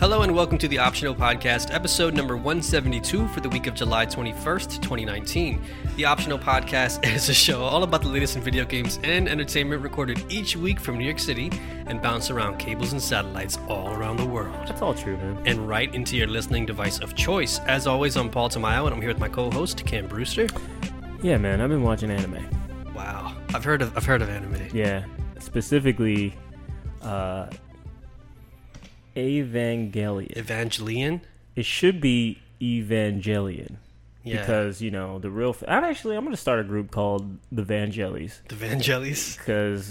Hello and welcome to the Optional Podcast, episode number 172 for the week of July 21st, 2019. The Optional Podcast is a show all about the latest in video games and entertainment recorded each week from New York City and bounce around cables and satellites all around the world. That's all true, man. And right into your listening device of choice. As always, I'm Paul Tamayo and I'm here with my co-host, Cam Brewster. Yeah, man, I've been watching anime. Wow. I've heard of anime. Yeah. Specifically, Evangelion. Evangelion? It should be Evangelion. Yeah. Because, you know, the real... I'm going to start a group called the Vangelis. The Vangelis? Because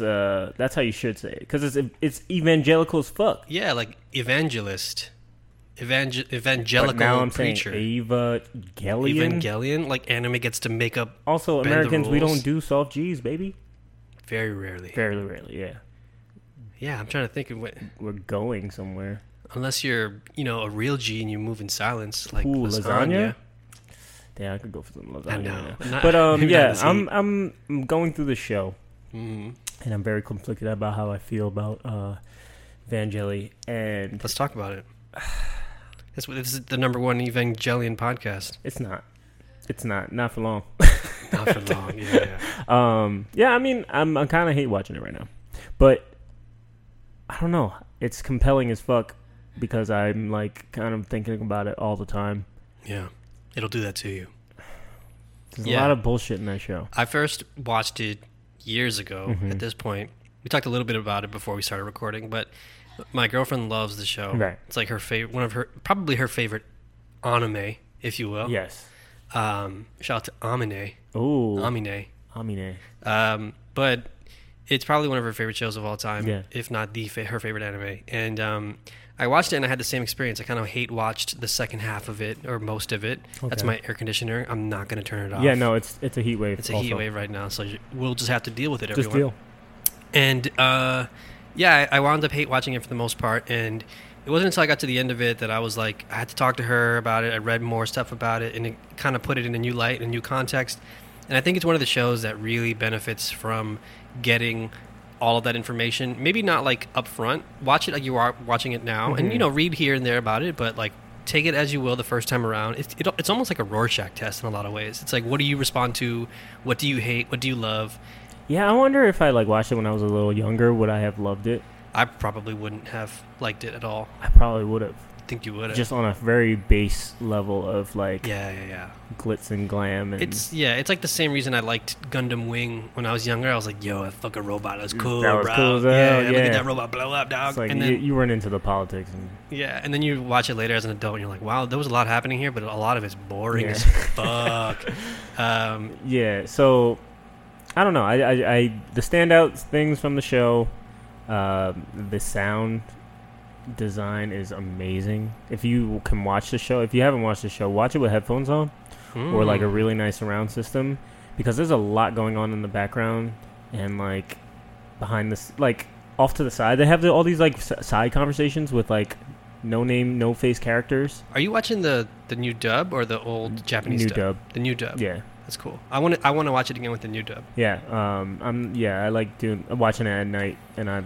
that's how you should say it. Because it's evangelical as fuck. Yeah, like evangelist. Evangelical preacher. Now I'm saying Evangelion? Evangelion? Like anime gets to make up... Also, Americans, we don't do soft Gs, baby. Very rarely. Very rarely, yeah. Yeah, I'm trying to think of what... We're going somewhere. Unless you're, you know, a real G and you move in silence, like lasagna. Yeah, I could go for some lasagna. I know. Right now. But yeah, I'm going through the show, and I'm very conflicted about how I feel about Evangelion. And let's talk about it. This is the number one Evangelion podcast. It's not. Not for long. Not for long. Yeah. Yeah. I mean, I kind of hate watching it right now, but I don't know. It's compelling as fuck because I'm like kind of thinking about it all the time. Yeah. It'll do that to you. There's a lot of bullshit in that show. I first watched it years ago at this point. We talked a little bit about it before we started recording, but my girlfriend loves the show. Right. It's like her favorite, probably her favorite anime, if you will. Yes. Shout out to Amine. Ooh. Amine. But it's probably one of her favorite shows of all time, if not her favorite anime. And I watched it and I had the same experience. I kind of watched the second half of it, or most of it. Okay. That's my air conditioner. I'm not going to turn it off. Yeah, no, it's a heat wave. It's a heat wave right now, so we'll just have to deal with it, everyone. Just deal. And I wound up hate watching it for the most part, and it wasn't until I got to the end of it that I was like, I had to talk to her about it. I read more stuff about it, and it kind of put it in a new light, a new context. And I think it's one of the shows that really benefits from getting all of that information, maybe not like up front. Watch it like you are watching it now, and you know, read here and there about it, but like take it as you will the first time around. It's almost like a Rorschach test in a lot of ways. It's like, what do you respond to? What do you hate? What do you love? Yeah, I wonder if I like watched it when I was a little younger, would I have loved it? I probably wouldn't have liked it at all. I probably would have. I think you would have. Just on a very base level of like glitz and glam. And it's like the same reason I liked Gundam Wing when I was younger. I was like, yo, that fucking robot is cool, bro. Yeah, look at that robot blow up, dog. It's like, and then, you weren't into the politics. And then you watch it later as an adult and you're like, wow, there was a lot happening here, but a lot of it's boring as fuck. So I don't know. I the standout things from the show, the sound design is amazing. If you can watch the show, if you haven't watched the show, watch it with headphones on or like a really nice surround system, because there's a lot going on in the background and like behind this, like off to the side. They have all these like side conversations with like no name, no face characters. Are you watching the new dub or the old Japanese dub? The new dub. Yeah. That's cool. I want to watch it again with the new dub. Yeah. I like watching it at night, and I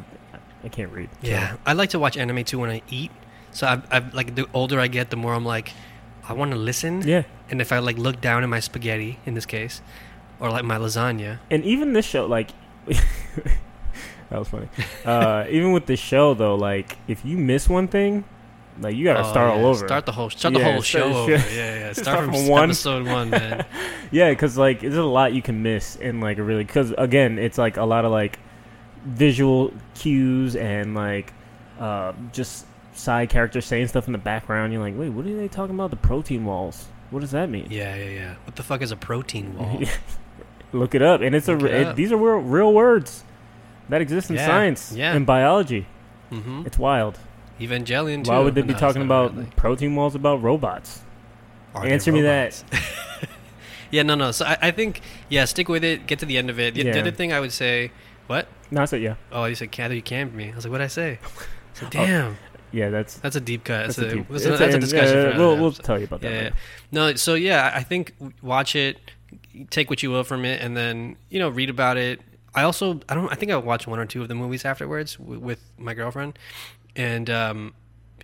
can't read. So. Yeah, I like to watch anime too when I eat. So I've like the older I get, the more I'm like, I want to listen. Yeah. And if I like look down at my spaghetti, in this case, or like my lasagna. And even this show, like, that was funny. Even with this show though, like if you miss one thing, like you gotta start all over. Start the whole show over. Start from episode one, man. Yeah, because like there's a lot you can miss, and like really, because again, it's like a lot of like visual cues and like just side characters saying stuff in the background. You're like, wait, what are they talking about? The protein walls? What does that mean? Yeah. What the fuck is a protein wall? Look it up, and these are real words that exist in science and biology. It's wild. Evangelion too. Why would they be talking about protein walls about robots? Answer me that. Yeah, no. So I think stick with it. Get to the end of it. The other thing I would say. What? No, I said yeah. Oh, you said Cather, you cammed me. I was like, what'd I say? I said, damn. Oh, yeah, that's a deep cut. That's a discussion. We'll tell you about that. Yeah. No, so I think watch it, take what you will from it, and then read about it. I think I watched one or two of the movies afterwards with my girlfriend, and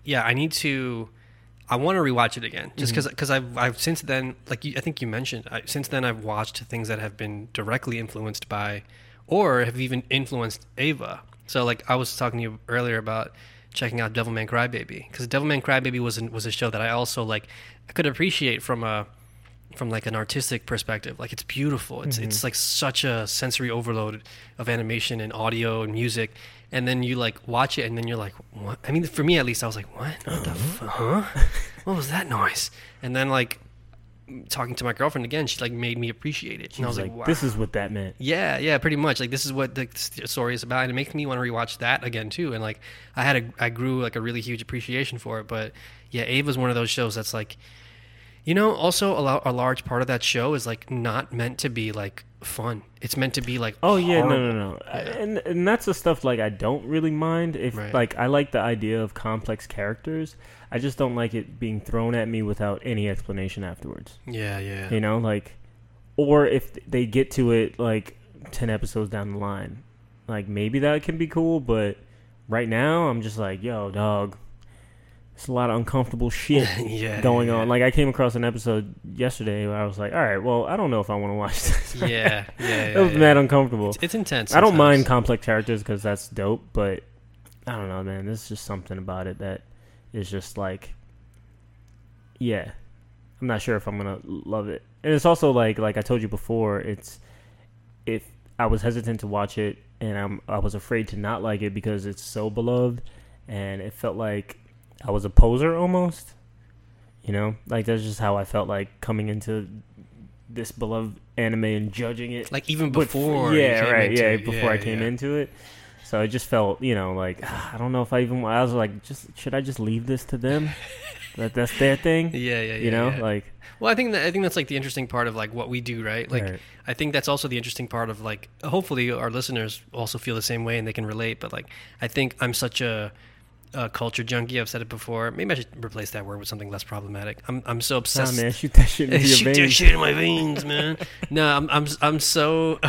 yeah, I want to rewatch it again, just because I've since then, like I think you mentioned, since then I've watched things that have been directly influenced by, or have even influenced Ava. So like I was talking to you earlier about checking out Devilman Crybaby, because Devilman Crybaby was a show that I also like I could appreciate from like an artistic perspective. Like it's beautiful. It's like such a sensory overload of animation and audio and music. And then you like watch it, and then you're like, "What?" I mean, for me at least, I was like, "What? What the fuck? Huh? What was that noise?" And then like talking to my girlfriend again, she like made me appreciate it. And I was like, "Wow, this is what that meant." Yeah, yeah, pretty much. Like this is what the story is about, and it makes me want to rewatch that again too. And like I grew like a really huge appreciation for it. But yeah, Ava's one of those shows that's like, you know, also a large part of that show is like not meant to be like fun. It's meant to be like horrible. Yeah. And that's the stuff like I don't really mind if like I like the idea of complex characters. I just don't like it being thrown at me without any explanation afterwards. Yeah. You know, like, or if they get to it like 10 episodes down the line, like maybe that can be cool. But right now, I'm just like, yo, dog, it's a lot of uncomfortable shit going on. Like, I came across an episode yesterday where I was like, all right, well, I don't know if I want to watch this. It was mad uncomfortable. It's intense. I don't mind complex characters because that's dope, but I don't know, man. There's just something about it that is just like, yeah, I'm not sure if I'm going to love it. And it's also like I told you before, if I was hesitant to watch it, and I was afraid to not like it because it's so beloved, and it felt like I was a poser almost, you know? Like, that's just how I felt like coming into this beloved anime and judging it. Like, even before I came into it. So I just felt, you know, like, I don't know if I was like, should I just leave this to them? That's their thing? Yeah. You know? Yeah. Like... Well, I think that's like the interesting part of like what we do, right? Like, right. I think that's also the interesting part of like, hopefully our listeners also feel the same way and they can relate, but like, I think I'm such a culture junkie. I've said it before. Maybe I should replace that word with something less problematic. I'm so obsessed. Nah, man, shoot that shit in your veins. Shoot that shit in my veins, man. No, I'm so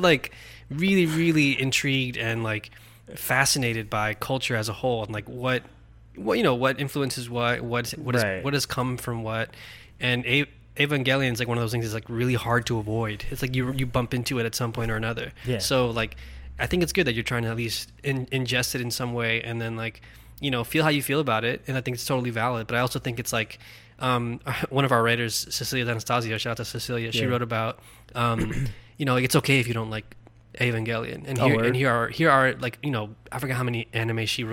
like really, really intrigued and like fascinated by culture as a whole, and like what you know, what influences what has come from what, and Evangelion is like one of those things that's like really hard to avoid. It's like you bump into it at some point or another. Yeah. So like, I think it's good that you're trying to at least ingest it in some way, and then like, you know, feel how you feel about it. And I think it's totally valid. But I also think it's like one of our writers, Cecilia D'Anastasio, shout out to Cecilia. She wrote about, you know, like, it's okay if you don't like Evangelion. And here are like, you know, I forgot how many anime she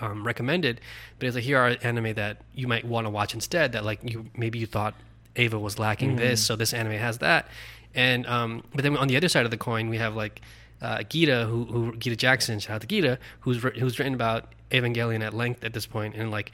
recommended, but it's like, here are anime that you might want to watch instead, that like maybe you thought Ava was lacking this, so this anime has that. And but then on the other side of the coin, we have like, Gita, who Gita Jackson, shout out to Gita, who's written about Evangelion at length at this point, and like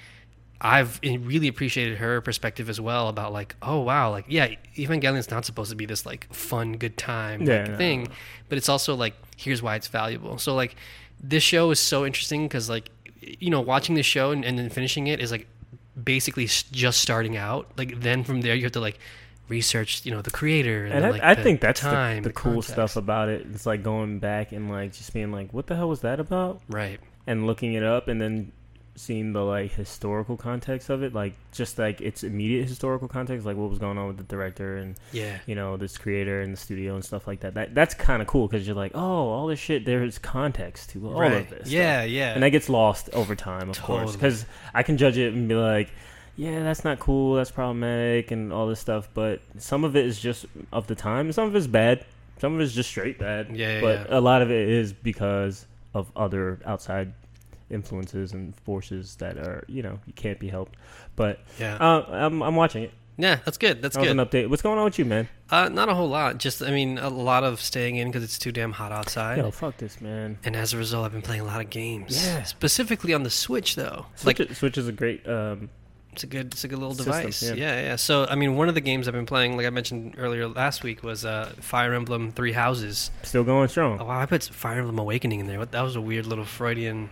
I've really appreciated her perspective as well about like, oh wow, like yeah, Evangelion's not supposed to be this like fun, good time thing, but it's also like here's why it's valuable. So like this show is so interesting because like, you know, watching the show and then finishing it is like basically just starting out. Like then from there you have to like research, you know, the creator and the, like, I think that's time, the cool context. Stuff about it. It's like going back and like just being like, what the hell was that about, right? And looking it up and then seeing the like historical context of it, like just like its immediate historical context, like what was going on with the director and you know, this creator and the studio and stuff like that. That's kind of cool because you're like, oh, all this shit, there is context to all of this stuff. And that gets lost over time, of course, because I can judge it and be like, yeah, that's not cool, that's problematic, and all this stuff, but some of it is just of the time, some of it's bad, some of it's just straight bad, a lot of it is because of other outside influences and forces that are, you know, you can't be helped, but I'm watching it. Yeah, that's good, that was an update. What's going on with you, man? Not a whole lot, just, I mean, a lot of staying in because it's too damn hot outside. Yo, fuck this, man. And as a result, I've been playing a lot of games. Yeah. Specifically on the Switch, though. Switch is a great... It's a good little system, device. Yeah. So, I mean, one of the games I've been playing, like I mentioned earlier last week, was Fire Emblem Three Houses. Still going strong. Oh, wow, I put Fire Emblem Awakening in there. That was a weird little Freudian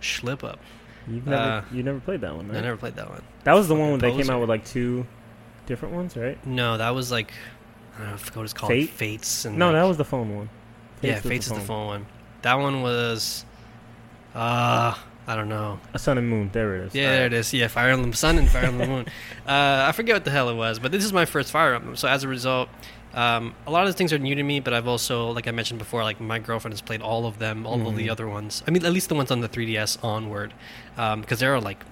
slip up. You never played that one, right? I never played that one. That was the one when they came out with like two different ones, right? No, that was like, I don't know if it's called Fates. And no, like, that was the phone one. Fates is the phone one. That one was... I don't know. A Sun and Moon. There it is. Yeah, there it is. Yeah, Fire Emblem Sun and Fire Emblem Moon. I forget what the hell it was, but this is my first Fire Emblem. So as a result, a lot of the things are new to me, but I've also, like I mentioned before, like my girlfriend has played all of them, all of the other ones. I mean, at least the ones on the 3DS onward, because there are like,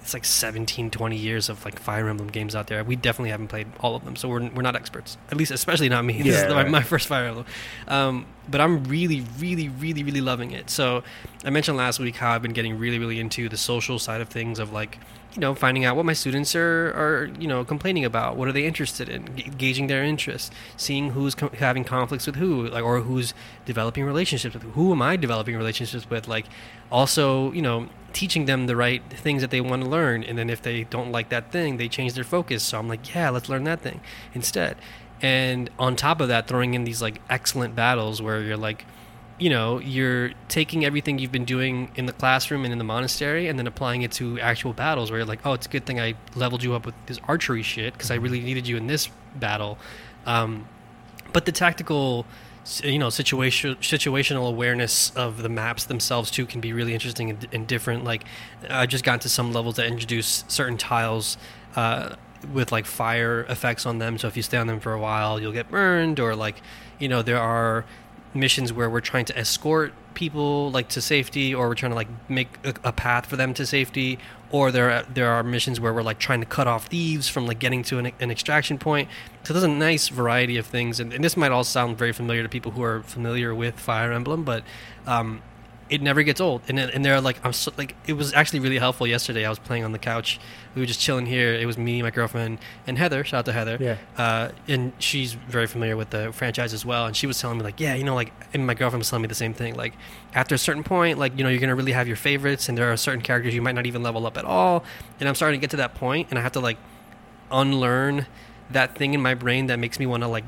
it's like 17, 20 years of like Fire Emblem games out there. We definitely haven't played all of them, so we're not experts. At least, especially not me. Yeah, this is my first Fire Emblem. But I'm really, really, really, really loving it. So I mentioned last week how I've been getting really, really into the social side of things, of like, you know, finding out what my students are you know, complaining about. What are they interested in? Gauging their interests. Seeing who's having conflicts with who, like, or who's developing relationships with who. Am I developing relationships with? Like, also, you know, teaching them the right things that they want to learn. And then if they don't like that thing, they change their focus. So I'm like, yeah, let's learn that thing instead. And on top of that, throwing in these like excellent battles where you're like, you know, you're taking everything you've been doing in the classroom and in the monastery and then applying it to actual battles where you're like, oh, it's a good thing I leveled you up with this archery shit because I really needed you in this battle. But the tactical, you know, situational awareness of the maps themselves too can be really interesting and different. Like, I just got to some levels that introduce certain tiles with like fire effects on them. So if you stay on them for a while, you'll get burned, or like, you know, there are missions where we're trying to escort people like to safety, or we're trying to like make a path for them to safety, or there are missions where we're like trying to cut off thieves from like getting to an extraction point. So there's a nice variety of things, and this might all sound very familiar to people who are familiar with Fire Emblem, but it never gets old. And they're like, I'm so, like, it was actually really helpful. Yesterday I was playing on the couch, we were just chilling here, it was me, my girlfriend, and Heather. Shout out to Heather. Yeah. And she's very familiar with the franchise as well, and she was telling me like, yeah, you know, like, and my girlfriend was telling me the same thing, like, after a certain point, like, you know, you're gonna really have your favorites, and there are certain characters you might not even level up at all. And I'm starting to get to that point, and I have to like unlearn that thing in my brain that makes me want to like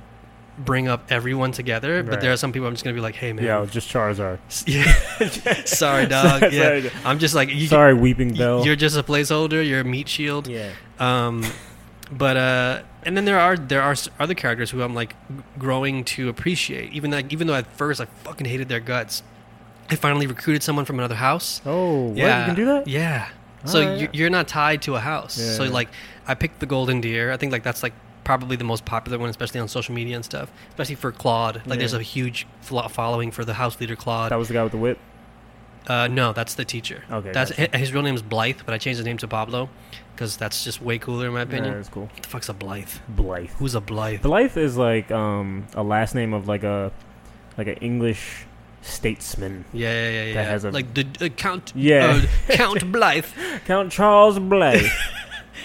bring up everyone together, right. But there are some people I'm just gonna be like, hey man, yeah, just Charizard. Yeah, sorry dog. Yeah, sorry. I'm just like, sorry, Weeping Bell. You're just a placeholder. You're a meat shield. Yeah. But and then there are other characters who I'm like growing to appreciate, even though at first I fucking hated their guts. I finally recruited someone from another house. Oh, yeah, what? You can do that. Yeah. All so right. You're not tied to a house. Yeah. So like, I picked the golden deer. I think like that's like probably the most popular one, especially on social media and stuff, especially for Claude. Like, there's a huge following for the house leader Claude. That was the guy with the whip? No, that's the teacher. Okay, that's gotcha. His real name is Blythe, but I changed his name to Pablo because that's just way cooler in my opinion. Yeah, that's cool. What the fuck's a Blythe? Blythe. Who's a Blythe? Blythe is like a last name of like an English statesman. Yeah. That has a like the Count. Yeah, Count Blythe. Count Charles Blythe.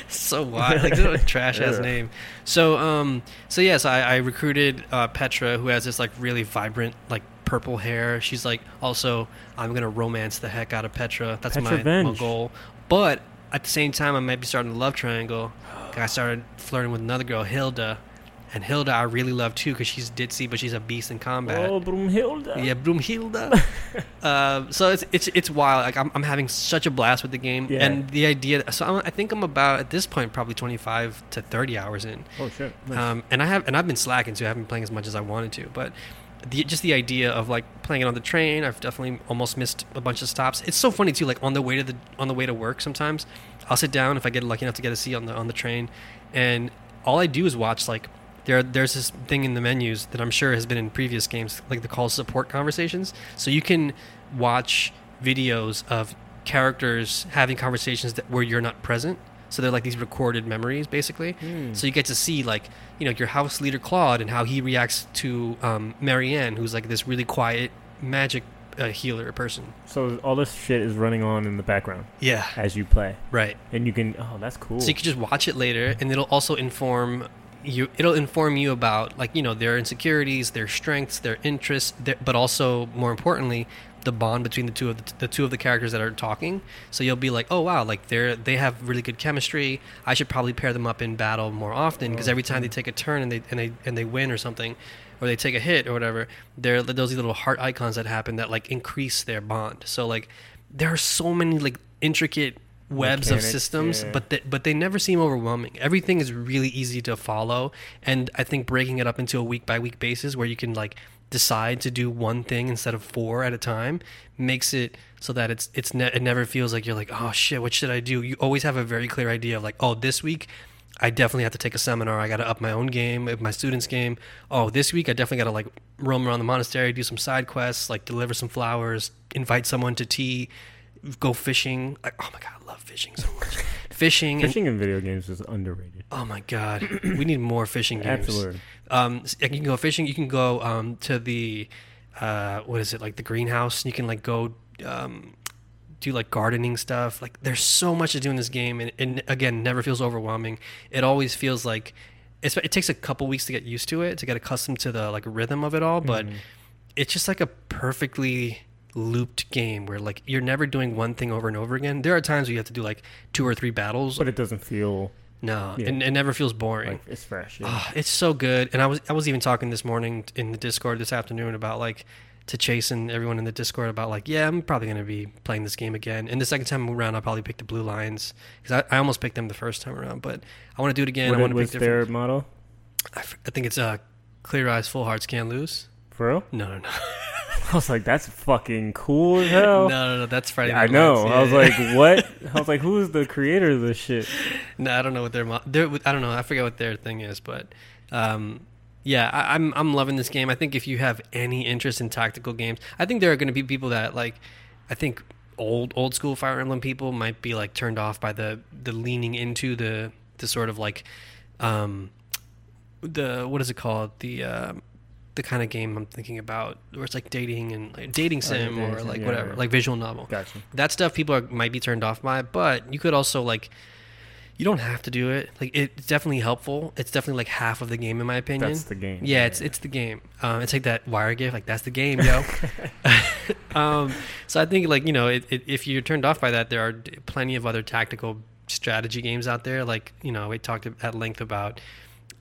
So wild, like a trash ass name. So I recruited Petra, who has this like really vibrant like purple hair. She's like, also I'm gonna romance the heck out of Petra. That's my goal. But at the same time, I might be starting a love triangle. I started flirting with another girl, Hilda. And Hilda, I really love too, because she's ditzy, but she's a beast in combat. Oh, Brumhilda! Yeah, Brumhilda. So it's wild. Like I'm having such a blast with the game, and the idea. So I think I'm about at this point probably 25 to 30 hours in. Oh shit! Nice. And I've been slacking, so I haven't been playing as much as I wanted to. But just the idea of like playing it on the train, I've definitely almost missed a bunch of stops. It's so funny too. Like on the way to work, sometimes I'll sit down if I get lucky enough to get a seat on the train, and all I do is watch like. There's this thing in the menus that I'm sure has been in previous games, like the call support conversations. So you can watch videos of characters having conversations where you're not present. So they're like these recorded memories, basically. So you get to see like, you know, your house leader Claude and how he reacts to Marianne, who's like this really quiet magic healer person. So all this shit is running on in the background. Yeah. As you play. Right. And you can. Oh, that's cool. So you can just watch it later, and it'll also inform. It'll inform you about, like, you know, their insecurities, their strengths, their interests, but also more importantly, the bond between the two of the characters that are talking. So you'll be like, oh wow, like they have really good chemistry. I should probably pair them up in battle more often, because every time they take a turn and they win or something, or they take a hit or whatever, there are those little heart icons that happen that like increase their bond. So like there are so many like intricate webs mechanics, of systems, yeah. but they never seem overwhelming. Everything is really easy to follow, and I think breaking it up into a week by week basis where you can like decide to do one thing instead of four at a time makes it so that it never feels like you're like, oh shit, what should I do? You always have a very clear idea of like, oh, this week I definitely have to take a seminar. I got to up my own game, my students' game. Oh, this week I definitely got to like roam around the monastery, do some side quests, like deliver some flowers, invite someone to tea, go fishing. Like, oh my god, I love fishing so much. Fishing in video games is underrated. Oh my god, we need more fishing games. Absolutely. You can go fishing. You can go to the what is it, like the greenhouse? You can like go do like gardening stuff. Like there's so much to do in this game, and again, never feels overwhelming. It always feels like it takes a couple weeks to get used to it, to get accustomed to the like rhythm of it all. But it's just like a perfectly looped game where like you're never doing one thing over and over again. There are times where you have to do like 2 or 3 battles, but it doesn't feel and it never feels boring. Like, it's fresh. Yeah. It's so good. And I was even talking this morning in the Discord this afternoon about like to Chase and everyone in the Discord about like, yeah, I'm probably gonna be playing this game again. And the second time around, I'll probably pick the Blue Lions because I almost picked them the first time around, but I want to do it again. What's their motto? I think it's clear eyes, full hearts, can't lose. For real? No. I was like, that's fucking cool as hell. No, that's Friday Night Lights. I know. Yeah. I was like, what? I was like, who's the creator of this shit? No, I don't know what their I don't know. I forget what their thing is, but yeah, I'm loving this game. I think if you have any interest in tactical games, I think there are going to be people that like, I think old school Fire Emblem people might be like turned off by the leaning into the sort of like the what is it called, the kind of game I'm thinking about where it's like dating and like dating sim or like whatever, like visual novel. Gotcha. That stuff people might be turned off by, but you could also like, you don't have to do it. Like it's definitely helpful. It's definitely like half of the game in my opinion. That's the game. Yeah, it's the game. It's like that wire gift, like that's the game, yo. So I think like, you know, if you're turned off by that, there are plenty of other tactical strategy games out there. Like, you know, we talked at length about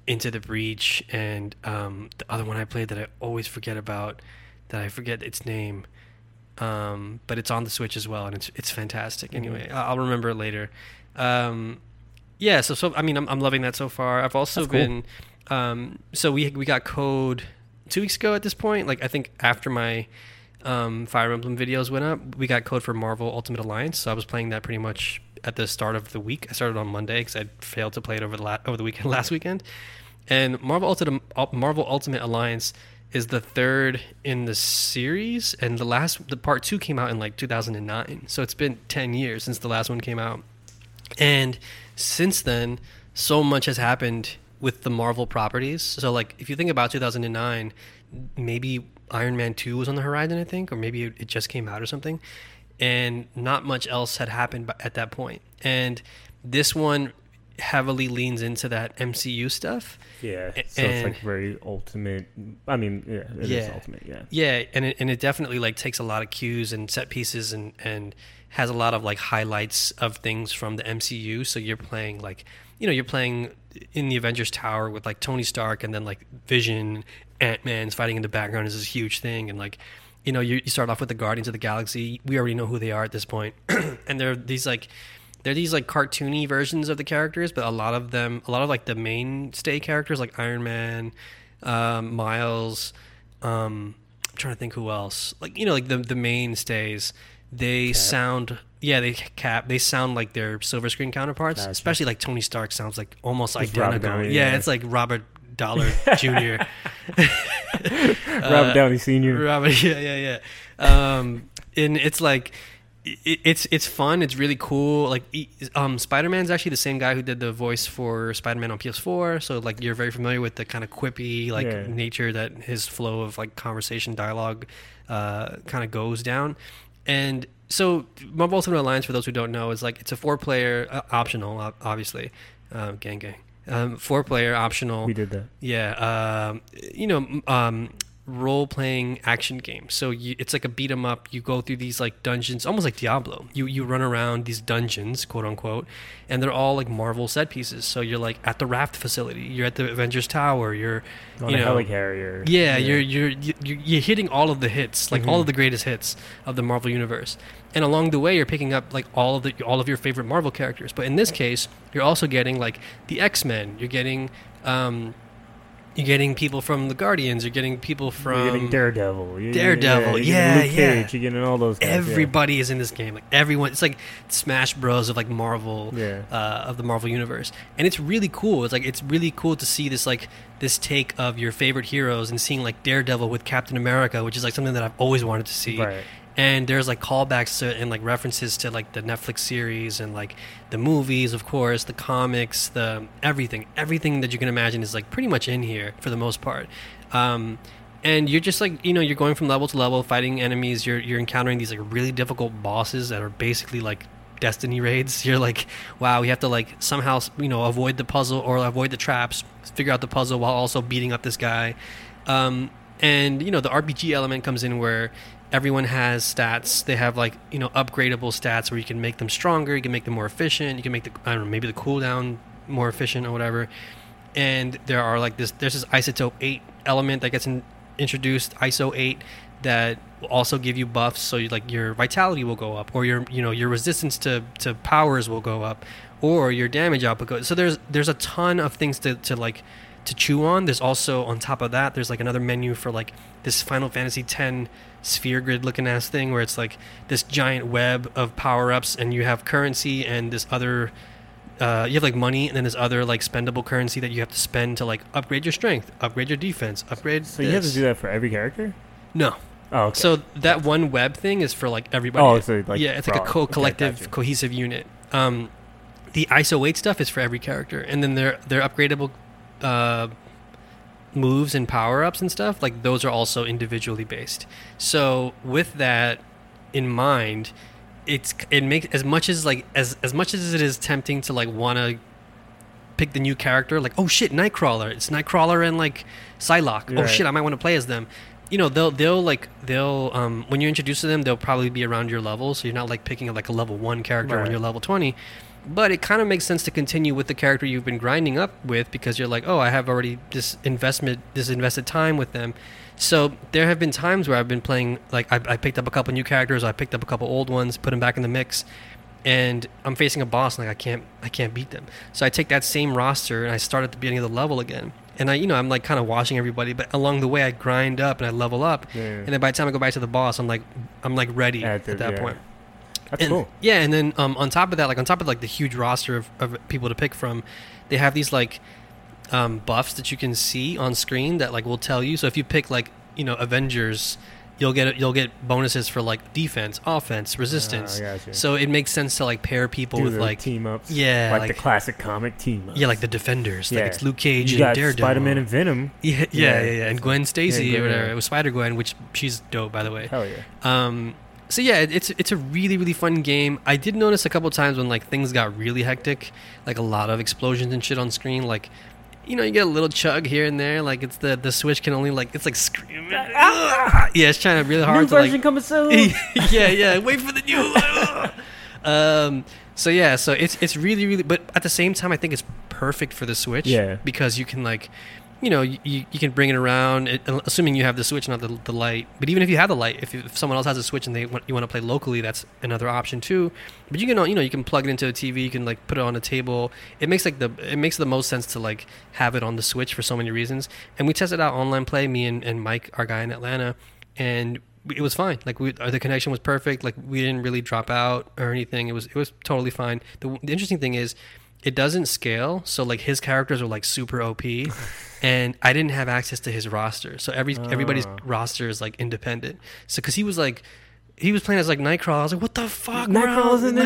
Into the Breach, and the other one I played that I always forget about, that I forget its name, but it's on the Switch as well, and it's fantastic. Anyway, I'll remember it later. Yeah, so I mean, I'm loving that so far. I've also been cool. So we got code 2 weeks ago at this point. Like I think after my Fire Emblem videos went up, we got code for Marvel Ultimate Alliance. So I was playing that pretty much at the start of the week. I started on Monday because I failed to play it over the weekend, last weekend. And Marvel Ultimate Alliance is the third in the series, and the part 2 came out in like 2009. So it's been 10 years since the last one came out. And since then, so much has happened with the Marvel properties. So like if you think about 2009, maybe Iron Man 2 was on the horizon, I think, or maybe it just came out or something. And not much else had happened at that point. And this one heavily leans into that MCU stuff. Yeah, so it's like very ultimate. I mean, yeah, it is ultimate, yeah. Yeah, and it definitely like takes a lot of cues and set pieces and has a lot of like highlights of things from the MCU. So you're playing like, you know, you're playing in the Avengers Tower with like Tony Stark, and then like Vision, Ant-Man's fighting in the background is this huge thing, and like, you know, you start off with the Guardians of the Galaxy. We already know who they are at this point. And they're these like cartoony versions of the characters, but a lot of like the mainstay characters like Iron Man, Miles, I'm trying to think who else. Like, you know, like the mainstays, they sound like their silver screen counterparts, gotcha. Especially like Tony Stark sounds like almost identical. Yeah, it's like Robert Dollar Jr. Robert Downey Sr. Robert, yeah. And it's like it's fun. It's really cool. Like Spider-Man's actually the same guy who did the voice for Spider-Man on PS4. So like you're very familiar with the kind of quippy like nature that his flow of like conversation dialogue kind of goes down. And so Marvel Ultimate Alliance, for those who don't know, is like it's a 4-player optional, obviously, gang. 4-player optional. We did that. Yeah. You know, role-playing action game. So it's like a beat-em-up. You go through these like dungeons, almost like Diablo. You run around these dungeons, quote-unquote, and they're all like Marvel set pieces. So you're like at the Raft facility. You're at the Avengers Tower. You're on a helicarrier. Yeah, you're hitting all of the hits, like all of the greatest hits of the Marvel universe. And along the way, you're picking up like all of your favorite Marvel characters. But in this case, you're also getting like the X-Men. You're getting people from the Guardians. You're getting people from... You're getting Daredevil. You're getting Luke Cage. You're getting all those guys. Everybody is in this game. Like everyone, it's like Smash Bros. Of like Marvel, of the Marvel universe. And it's really cool. It's like it's really cool to see this like this take of your favorite heroes and seeing like Daredevil with Captain America, which is like something that I've always wanted to see. Right. And there's like callbacks to, and like references to like the Netflix series and like the movies, of course, the comics, the everything that you can imagine is like pretty much in here for the most part. And you're just like, you know, you're going from level to level, fighting enemies. You're encountering these like really difficult bosses that are basically like Destiny raids. You're like, wow, we have to like somehow, you know, avoid the puzzle or avoid the traps, figure out the puzzle while also beating up this guy. And you know, the RPG element comes in where everyone has stats. They have like, you know, upgradable stats where you can make them stronger, you can make them more efficient, you can make the, I don't know, maybe the cooldown more efficient or whatever. And there are like this, there's this Isotope 8 element that gets introduced, ISO 8, that will also give you buffs. So you, like your vitality will go up, or your, you know, your resistance to powers will go up, or your damage output goes. So there's a ton of things to like to chew on. There's also on top of that, there's like another menu for like this Final Fantasy X sphere grid looking ass thing where it's like this giant web of power-ups, and you have currency and this other you have like money, and then this other like spendable currency that you have to spend to like upgrade your strength, upgrade your defense, upgrade so this. You have to do that for every character? No. Oh, okay. So that one web thing is for like everybody. Oh, so like, yeah, it's like a collective cohesive unit. The ISO 8 stuff is for every character, and then their upgradable moves and power-ups and stuff, like those are also individually based. So with that in mind, it makes, as much as like as much as it is tempting to like want to pick the new character, like, oh shit, Nightcrawler, it's Nightcrawler and like Psylocke, right. Oh shit, I might want to play as them. You know, they'll when you introduce them, they'll probably be around your level, so you're not like picking up like a level 1 character when you're level 20. But it kind of makes sense to continue with the character you've been grinding up with, because you're like, oh, I have already invested time with them. So there have been times where I've been playing, like I picked up a couple new characters, I picked up a couple old ones, put them back in the mix, and I'm facing a boss and like I can't beat them. So I take that same roster and I start at the beginning of the level again. And I, you know, I'm like kind of watching everybody, but along the way I grind up and I level up, and then by the time I go back to the boss, I'm like ready at that point. That's cool. Yeah, and then on top of that, like on top of like the huge roster of people to pick from, they have these like buffs that you can see on screen that like will tell you. So if you pick like, you know, Avengers, you'll get bonuses for like defense, offense, resistance. So it makes sense to like pair people with like team ups. Yeah, like the classic comic team ups. Yeah, like the Defenders. Yeah. Like it's Luke Cage and Daredevil, Spider-Man and Venom. Yeah, and Gwen Stacy or whatever. It was Spider-Gwen, which she's dope, by the way. Hell yeah. So yeah, it's a really, really fun game. I did notice a couple times when like things got really hectic, like a lot of explosions and shit on screen. Like, you know, you get a little chug here and there. Like it's the Switch can only like, it's like screaming. Ah! Yeah, it's trying really hard to like. New version coming soon. yeah. Wait for the new. So it's really, really. But at the same time, I think it's perfect for the Switch. Yeah. Because you can like, you know, you can bring it around, assuming you have the Switch, not the Lite. But even if you have the Lite, if someone else has a Switch and you want to play locally, that's another option too. But you can, you know, you can plug it into a TV, you can like put it on a table. It makes the most sense to like have it on the Switch for so many reasons. And we tested out online play, me and Mike, our guy in Atlanta, and it was fine. Like the connection was perfect. Like we didn't really drop out or anything. It was totally fine. The interesting thing is, it doesn't scale, so like his characters are like super OP, and I didn't have access to his roster, so everybody's roster is like independent. So because he was playing as like Nightcrawler, I was like, what the fuck, Nightcrawler's in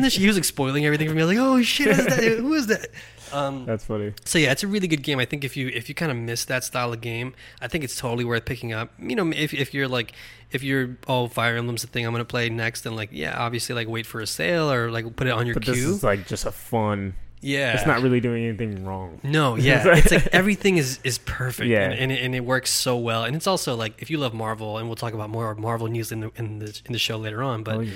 this. He was like spoiling everything for me. I was like, oh shit, who is that? That's funny. So yeah, it's a really good game. I think if you kind of miss that style of game, I think it's totally worth picking up. You know, if you're oh, Fire Emblem's the thing I'm gonna play next, then like, yeah, obviously like wait for a sale or like put it on your queue. This is like just a fun. Yeah. It's not really doing anything wrong. No, yeah. It's like everything is perfect. Yeah. And it works so well. And it's also like, if you love Marvel, and we'll talk about more Marvel news in the show later on, but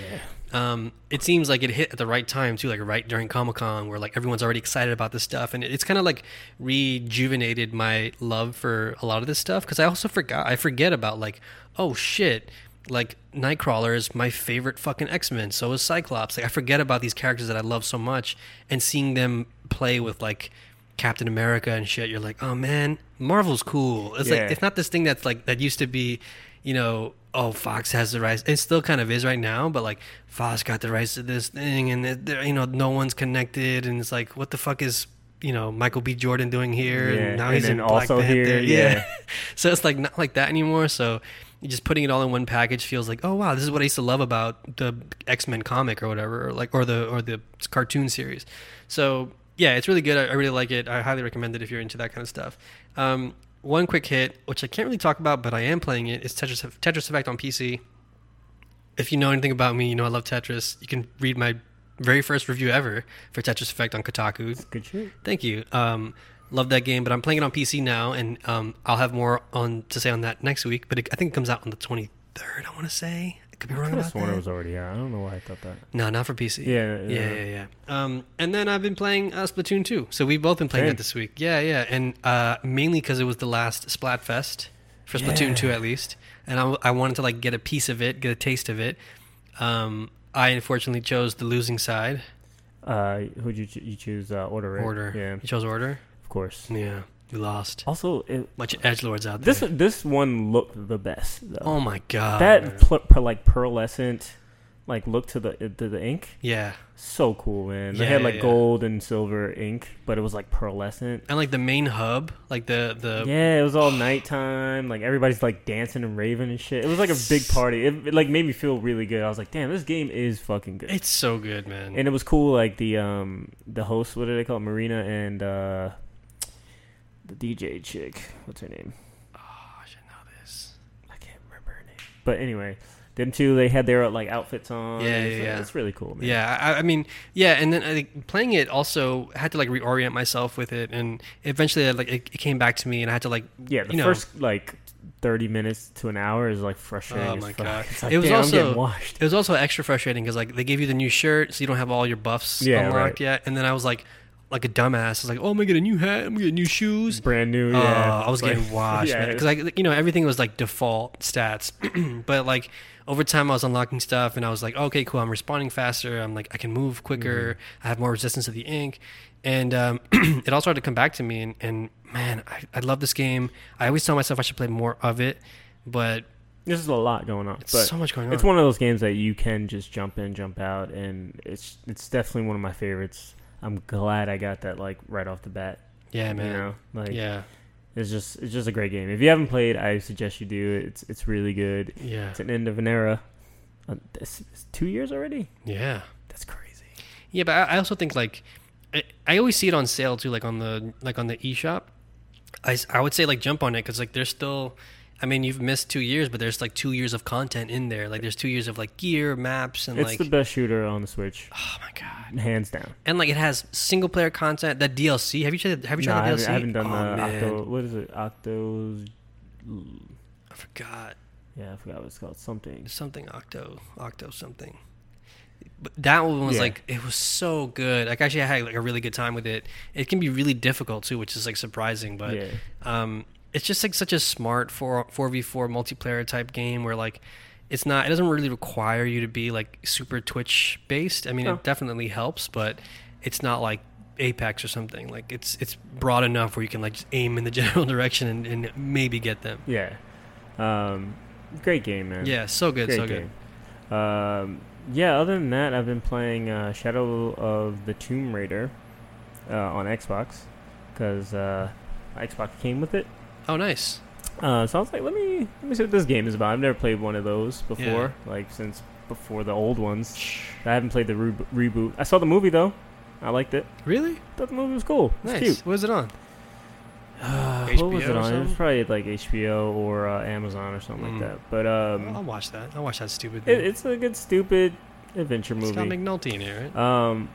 it seems like it hit at the right time too, like right during Comic-Con, where like everyone's already excited about this stuff, and it's kind of like rejuvenated my love for a lot of this stuff, because I also forget about like, oh shit, like Nightcrawler is my favorite fucking X-Men, so is Cyclops. Like I forget about these characters that I love so much, and seeing them play with like Captain America and shit, you're like, oh man, Marvel's cool. It's like, it's not this thing that's like, that used to be, you know, oh, Fox has the rights. It still kind of is right now, but like Fox got the rights to this thing, and you know, no one's connected, and it's like, what the fuck is, you know, Michael B. Jordan doing here? Yeah. And now he's in Black Panther. Yeah. So it's like not like that anymore. So just putting it all in one package feels like, oh wow, this is what I used to love about the X-Men comic or whatever, or like or the cartoon series. So yeah, it's really good. I really like it. I highly recommend it if you're into that kind of stuff. One quick hit, which I can't really talk about, but I am playing it, is Tetris Effect on PC. If you know anything about me, you know I love Tetris. You can read my very first review ever for Tetris Effect on Kotaku. That's good shit. Thank you. Love that game, but I'm playing it on PC now, and I'll have more to say on that next week, but I think it comes out on the 23rd, I want to say. I could be wrong about that. I was already out. I don't know why I thought that. No, not for PC. Yeah. And then I've been playing Splatoon 2, so we've both been playing that this week. Yeah, and mainly because it was the last Splatfest, for Splatoon 2 at least, and I wanted to like get a piece of it, get a taste of it. I unfortunately chose the losing side. Who'd you choose? Order, right? Order. Yeah. You chose Order? Course, yeah, we lost. Also, bunch of edgelords out there. This one looked the best, though. Oh my god, that pearlescent, like look to the ink. Yeah, so cool, man. They had like gold and silver ink, but it was like pearlescent. And like the main hub, like the it was all nighttime. Like everybody's like dancing and raving and shit. It was like a big party. It like made me feel really good. I was like, damn, this game is fucking good. It's so good, man. And it was cool. Like the host, what do they call it? Marina and the DJ chick, what's her name? Oh, I should know this. I can't remember her name. But anyway, them two, they had their like outfits on. Yeah. It's really cool, man. Yeah, I mean, yeah, and then I think playing it also had to like reorient myself with it, and eventually I, like it came back to me, and I had to like first like 30 minutes to an hour is like frustrating. Oh my god! It's like, it was also extra frustrating because like they gave you the new shirt, so you don't have all your buffs unlocked yet, and then I was like. Like a dumbass, I was like, "Oh, I'm gonna get a new hat. I'm gonna get new shoes, brand new." Yeah, I was getting washed because, like, you know, everything was like default stats, but like over time, I was unlocking stuff, and I was like, "Okay, cool. I'm responding faster. I'm like, I can move quicker. Mm-hmm. I have more resistance to the ink," and it all started to come back to me. And man, I love this game. I always tell myself I should play more of it, but there's a lot going on. It's so much going on. It's one of those games that you can just jump in, jump out, and it's definitely one of my favorites. I'm glad I got that like right off the bat. Yeah, man. You know? Like, yeah, it's just a great game. If you haven't played, I suggest you do. It's really good. Yeah, it's an end of an era. It's 2 years already. Yeah, that's crazy. Yeah, but I also think like I always see it on sale too, like on the eShop. I would say like jump on it because like there's still. I mean, you've missed 2 years, but there's like 2 years of content in there. Like, there's 2 years of like gear, maps, and it's like... It's the best shooter on the Switch. Oh, my God. Hands down. And like, it has single-player content. That DLC... Have you tried the DLC? I haven't done What is it? Octos... I forgot. Yeah, I forgot what it's called. Something Octo something. But that one was like... It was so good. Like, actually, I had like a really good time with it. It can be really difficult, too, which is like surprising, but... Yeah. It's just like such a smart 4v4 multiplayer type game where like it doesn't really require you to be like super Twitch based. I mean, It definitely helps, but it's not like Apex or something. Like it's broad enough where you can like just aim in the general direction and maybe get them. Yeah. Great game, man. Yeah, so good, good. Other than that, I've been playing Shadow of the Tomb Raider on Xbox because Xbox came with it. Oh, nice. So I was like, let me see what this game is about. I've never played one of those before, like since before the old ones. I haven't played the reboot. I saw the movie, though. I liked it. Really? I thought the movie was cool. Nice. It was cute. What was it on? What was it on? It was probably like HBO or Amazon or something like that. But I'll watch that. I'll watch that stupid thing. It's a good, stupid adventure movie. It's got McNulty in here, right?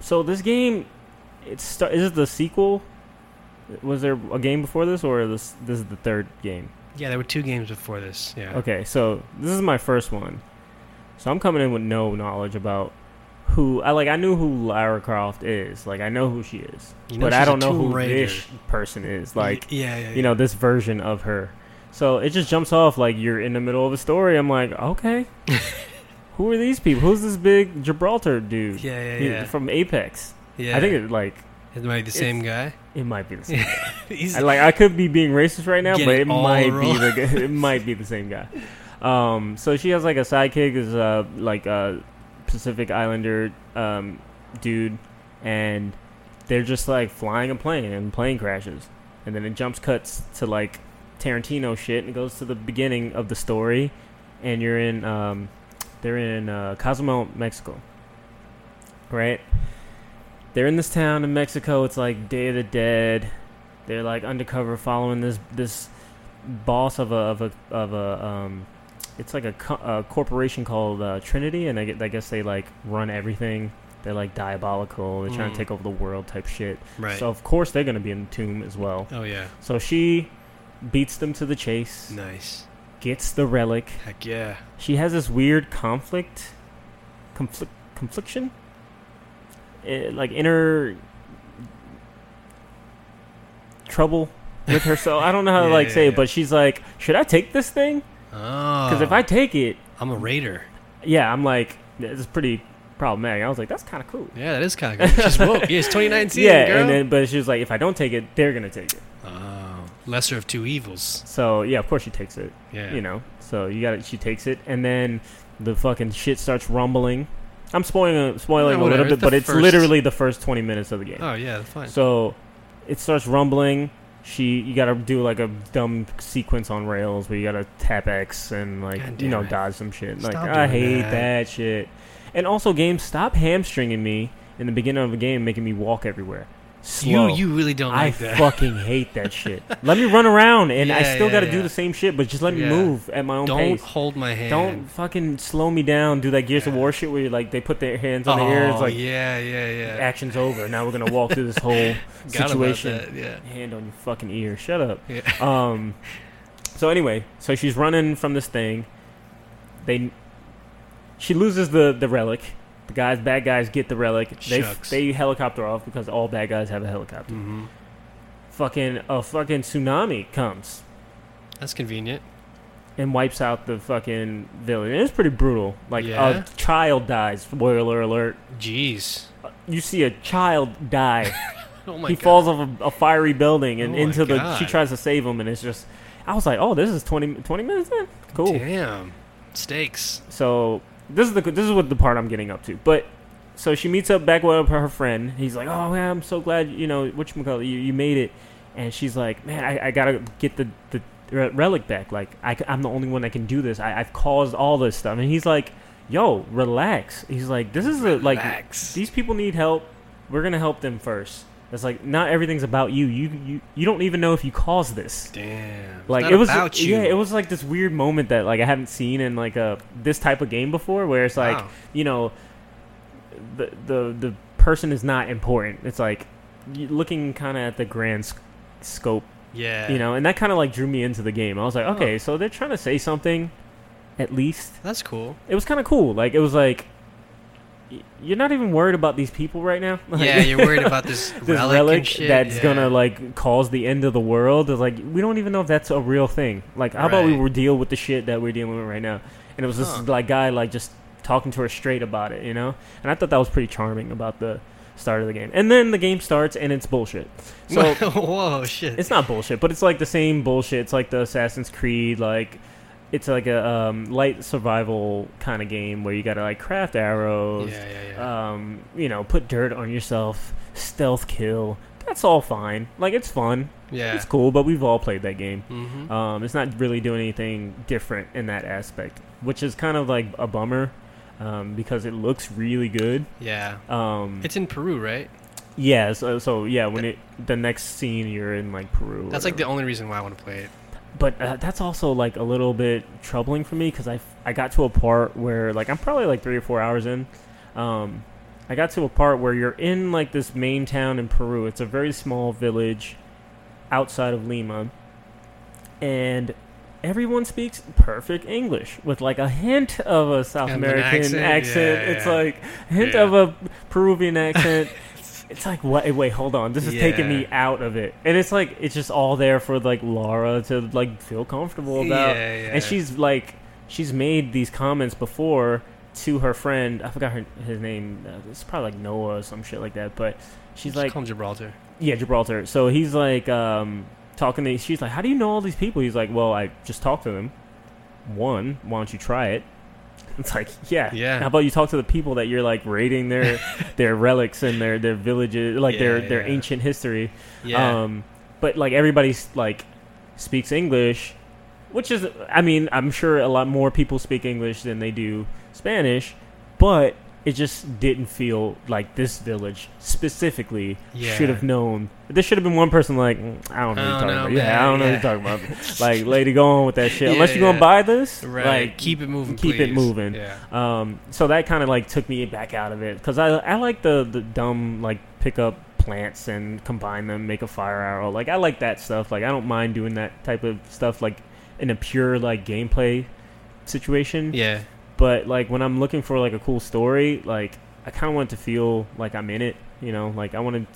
So this game... Is it the sequel? Was there a game before this, or this is the third game? Yeah, there were two games before this. Yeah. Okay, so this is my first one. So I'm coming in with no knowledge about who I knew who Lara Croft is. Like, I know who she is, but I don't know who this person is. Like, you know, this version of her. So it just jumps off like you're in the middle of a story. I'm like, okay, who are these people? Who's this big Gibraltar dude? Yeah. From Apex. Yeah, I think it might be the same guy. It might be the same guy. I could be being racist right now, but it might be the same guy. So she has like a sidekick, is like a Pacific Islander dude, and they're just like flying a plane, and the plane crashes, and then it cuts to like Tarantino shit, and it goes to the beginning of the story, and you're in they're in Cozumel, Mexico, right? They're in this town in Mexico. It's like Day of the Dead. They're like undercover following this boss of a it's like a corporation called Trinity, and I guess they like run everything. They're like diabolical. They're trying to take over the world type shit. Right. So of course they're gonna be in the tomb as well. Oh yeah. So she beats them to the chase. Nice. Gets the relic. Heck yeah. She has this weird confliction. Like inner trouble with herself. I don't know how to say it, but she's like, should I take this thing? Because if I take it, I'm a raider. Yeah, I'm like, this is pretty problematic. I was like, that's kind of cool. Yeah, that is kind of cool. She's woke. Yeah, it's 2019. Yeah, girl. And then but she was like, if I don't take it, they're gonna take it. Oh, lesser of two evils. So yeah, of course she takes it. Yeah, you know. So you got it. She takes it, and then the fucking shit starts rumbling. I'm spoiling a little bit, but it's literally the first 20 minutes of the game. Oh, yeah, that's fine. So it starts rumbling. You got to do like a dumb sequence on rails where you got to tap X and like, you know, dodge some shit. Like, I hate that shit. And also, games, stop hamstringing me in the beginning of a game, making me walk everywhere. Slow. You really don't like that. I fucking hate that shit. Let me run around, and I still got to do the same shit, but just let me move at my own pace. Don't hold my hand. Don't fucking slow me down. Do that Gears of War shit where you like they put their hands on their ears, like action's over. Now we're gonna walk through this whole situation. That, hand on your fucking ear. Shut up. Yeah. So anyway, she's running from this thing. She loses the relic. The guys, bad guys, get the relic. They helicopter off because all bad guys have a helicopter. Mm-hmm. A fucking tsunami comes. That's convenient. And wipes out the fucking village. And it's pretty brutal. Like a child dies. Spoiler alert. Jeez. You see a child die. Oh my God. He falls off a fiery building and into the. God. She tries to save him, and it's just. I was like, oh, this is 20 minutes in. Cool. Damn. Stakes. So. This is what the part I'm getting up to. But so she meets up back with her friend. He's like, "Oh yeah, I'm so glad you made it." And she's like, "Man, I gotta get the relic back. Like I'm the only one that can do this. I've caused all this stuff." And he's like, "Yo, relax." He's like, "This is relax. These people need help. We're gonna help them first. It's like not everything's about you. You don't even know if you caused this. Damn. Like it's not about you. Yeah, it was like this weird moment that like I haven't seen in like this type of game before, where it's like you know the person is not important. It's like you're looking kind of at the grand scope. Yeah. You know, and that kind of like drew me into the game. I was like, okay, so they're trying to say something, at least. That's cool. It was kind of cool. Like it was like. You're not even worried about these people right now. Like, yeah, you're worried about this relic and shit. That's gonna like cause the end of the world. It's like we don't even know if that's a real thing. Like, how about we deal with the shit that we're dealing with right now? And it was this like guy like just talking to her straight about it, you know. And I thought that was pretty charming about the start of the game. And then the game starts and it's bullshit. So whoa, shit! It's not bullshit, but it's like the same bullshit. It's like the Assassin's Creed like. It's like a light survival kind of game where you gotta like craft arrows, you know, put dirt on yourself, stealth kill. That's all fine. Like it's fun, it's cool. But we've all played that game. Mm-hmm. It's not really doing anything different in that aspect, which is kind of like a bummer because it looks really good. Yeah, it's in Peru, right? Yeah. So yeah, when the next scene you're in like Peru. That's like the only reason why I want to play it. But that's also, like, a little bit troubling for me because I got to a part where, like, I'm probably, like, 3 or 4 hours in. I got to a part where you're in, like, this main town in Peru. It's a very small village outside of Lima. And everyone speaks perfect English with, like, a hint of a South American accent. Yeah, it's, like, a hint of a Peruvian accent. It's like, wait, hold on. This is taking me out of it. And it's, like, it's just all there for, like, Lara to, like, feel comfortable about. Yeah, yeah. And she's, like, she's made these comments before to her friend. I forgot his name. It's probably like Noah or some shit like that. But she's just like, call him Gibraltar. Yeah, Gibraltar. So he's like talking to. She's like, how do you know all these people? He's like, well, I just talked to them. One, why don't you try it? It's like, yeah. How about you talk to the people that you're like raiding their relics and their villages, like their ancient history. Yeah. But like everybody's like speaks English. Which is, I mean, I'm sure a lot more people speak English than they do Spanish, but it just didn't feel like this village specifically should have known. There should have been one person like, I don't know what you're talking about. Man. Yeah, I don't know what you're talking about. Like, lady, go on with that shit. Unless you're going to buy this, right? Like, keep it moving, please. Keep it moving. Yeah. So that kind of, like, took me back out of it. Because I like the dumb, like, pick up plants and combine them, make a fire arrow. Like, I like that stuff. Like, I don't mind doing that type of stuff, like, in a pure like gameplay situation, but like when I'm looking for like a cool story, like I kind of want to feel like I'm in it, you know, like I wanted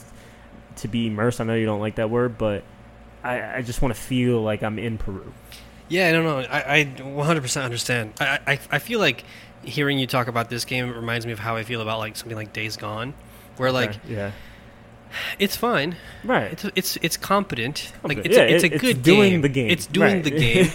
to be immersed. I know you don't like that word, but I just want to feel like I'm in Peru. I 100% understand. I feel like hearing you talk about this game, it reminds me of how I feel about like something like Days Gone, where like it's fine, right? It's competent. Like it's a good doing game. The game. It's doing the game.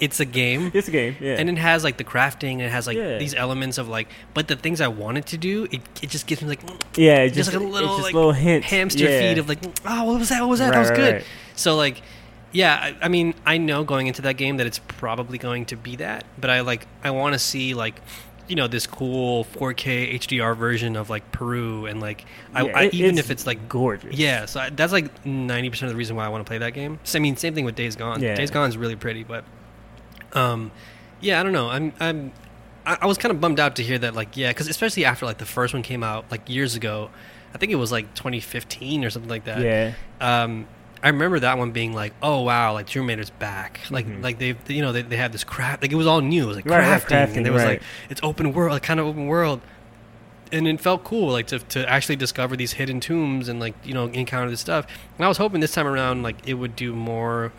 It's a game. It's a game. Yeah. And it has like the crafting. It has like these elements of like. But the things I wanted to do, it just gives me like just like a little like little hamster feed of like what was that? What was that? Right, that was good. Right. So like I mean I know going into that game that it's probably going to be that, but I want to see like. You know, this cool 4K HDR version of like Peru and like if it's like gorgeous. Yeah, so that's like 90% of the reason why I want to play that game. So, I mean, same thing with Days Gone. Yeah. Days Gone is really pretty, but I don't know. I was kind of bummed out to hear that like cuz especially after like the first one came out like years ago. I think it was like 2015 or something like that. Yeah. I remember that one being like, oh wow, like Tomb Raider's back, like they had this craft, like it was all new, it was like crafting, and there was like it's open world, like kind of open world, and it felt cool like to actually discover these hidden tombs and like you know encounter this stuff. And I was hoping this time around like it would do more,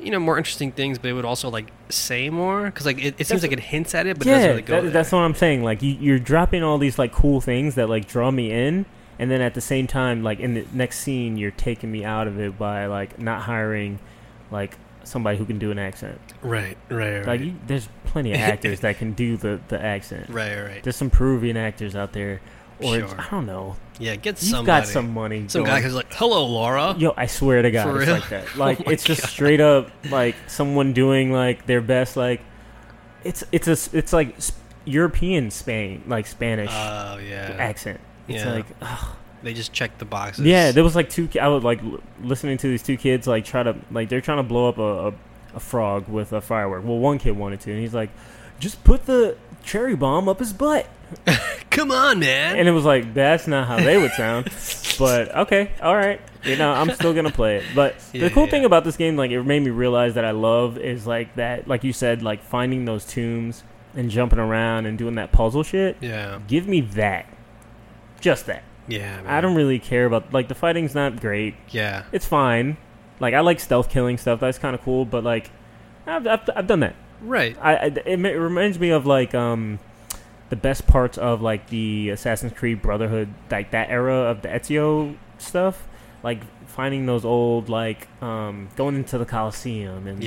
you know, more interesting things, but it would also like say more because like it seems like it hints at it, but it doesn't really go there. That's what I'm saying. Like you're dropping all these like cool things that like draw me in. And then at the same time, like in the next scene, you're taking me out of it by like not hiring like somebody who can do an accent. Right. Like there's plenty of actors that can do the accent. Right. There's some Peruvian actors out there, or I don't know. Yeah, get somebody. You've got some money. Some guy who's like, "Hello, Laura." Yo, I swear to God, for it's real? Like that. Like it's just straight up like someone doing like their best. Like it's like European Spanish accent. It's like they just check the boxes. Yeah, there was like two. I was like listening to these two kids like try to like they're trying to blow up a frog with a firework. Well, one kid wanted to, and he's like, just put the cherry bomb up his butt. Come on, man. And it was like that's not how they would sound. But okay, all right, you know, I'm still gonna play it. But the cool thing about this game, like it made me realize that I love is like that, like you said, like finding those tombs and jumping around and doing that puzzle shit. Yeah, give me that. Just that. Yeah. Man. I don't really care about... Like, the fighting's not great. Yeah. It's fine. Like, I like stealth killing stuff. That's kind of cool. But, like, I've done that. Right. It reminds me of, like, the best parts of, like, the Assassin's Creed Brotherhood. Like, that era of the Ezio stuff. Like, finding those old, like, going into the Colosseum. And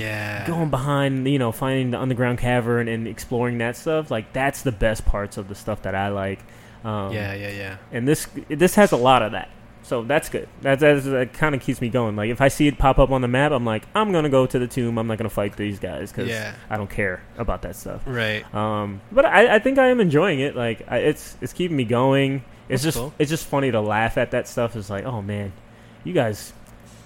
going behind, you know, finding the underground cavern and exploring that stuff. Like, that's the best parts of the stuff that I like. And this has a lot of that, so that's good. That kind of keeps me going. Like if I see it pop up on the map, I'm like, I'm gonna go to the tomb. I'm not gonna fight these guys because I don't care about that stuff. Right. But I think I am enjoying it. Like it's keeping me going. It's that's just cool. It's just funny to laugh at that stuff. It's like, oh man, you guys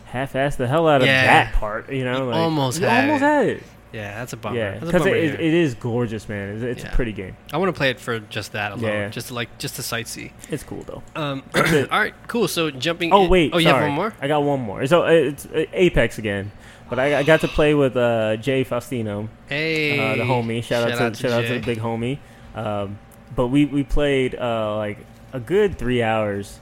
half-assed the hell out of that part. You know, like, almost had it. Yeah, that's a bummer. Yeah, because it is gorgeous, man. It's a pretty game. I want to play it for just that alone, just to sightsee. It's cool though. All right, cool. So jumping. Oh wait, you have one more. I got one more. So it's Apex again, but I got to play with Jay Faustino. Hey, the homie. Shout out to the big homie. But we played like a good 3 hours.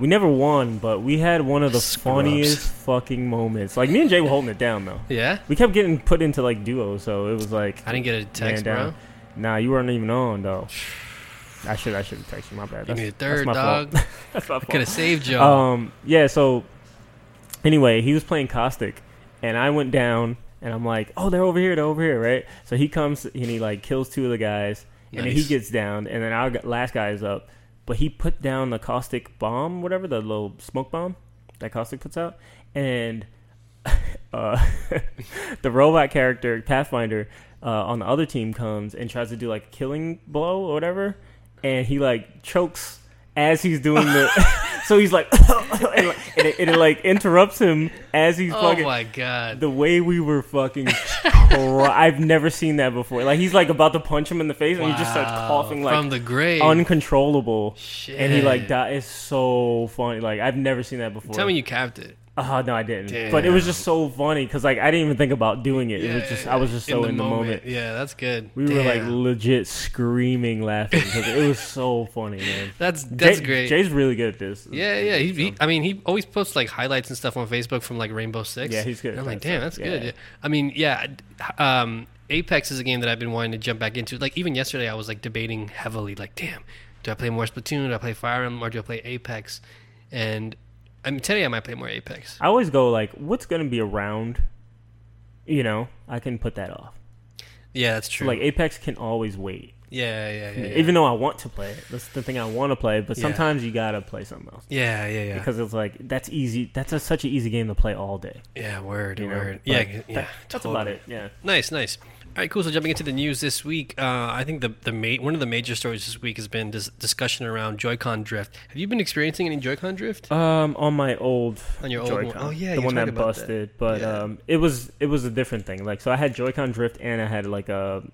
We never won, but we had one of the funniest fucking moments. Like, me and Jay were holding it down, though. Yeah? We kept getting put into, like, duos, so it was like... I didn't get a text, bro. Nah, you weren't even on, though. I should have texted you, my bad. That's, you need a third, dog. That's my fault. I could have saved you. Yeah, so... Anyway, he was playing Caustic, and I went down, and I'm like, oh, they're over here, right? So he comes, and he, like, kills two of the guys, and then he gets down, and then our last guy is up. But he put down the caustic bomb, whatever, the little smoke bomb that Caustic puts out. And the robot character, Pathfinder, on the other team comes and tries to do, like, a killing blow or whatever. And he, like, chokes as he's doing the... so he's, like... and it, like, interrupts him as he's fucking... Oh, my God. The way we were fucking... I've never seen that before. Like, he's, like, about to punch him in the face, and he just starts coughing, like, from the grave. Uncontrollable. Shit. And he, like, that is so funny. Like, I've never seen that before. Tell me you capped it. No, I didn't. Damn. But it was just so funny, because, like, I didn't even think about doing it. Yeah, it was just, I was just so in the moment. Yeah, that's good. We were, like, legit screaming, laughing. It was so funny, man. That's great. Jay's really good at this. Yeah. He always posts, like, highlights and stuff on Facebook from, like, Rainbow Six. Yeah, he's good. And I'm like, damn, that's good. Yeah. I mean, Apex is a game that I've been wanting to jump back into. Like, even yesterday, I was, like, debating heavily, like, damn, do I play more Splatoon? Do I play Fire Emblem? Or do I play Apex? And... I mean, today I might play more Apex. I always go, like, what's going to be around? You know, I can put that off. Yeah, that's true. So, like, Apex can always wait. Yeah. Even though I want to play it. That's the thing I want to play. But sometimes you got to play something else. Yeah. Because it's like, that's easy. That's such an easy game to play all day. Yeah, word. That's totally. About it. Yeah. Nice. All right, cool. So jumping into the news this week, I think one of the major stories this week has been discussion around Joy-Con drift. Have you been experiencing any Joy-Con drift? On my old Joy-Con. Oh yeah, the one that busted. That. But it was a different thing. Like, so I had Joy-Con drift and I had like a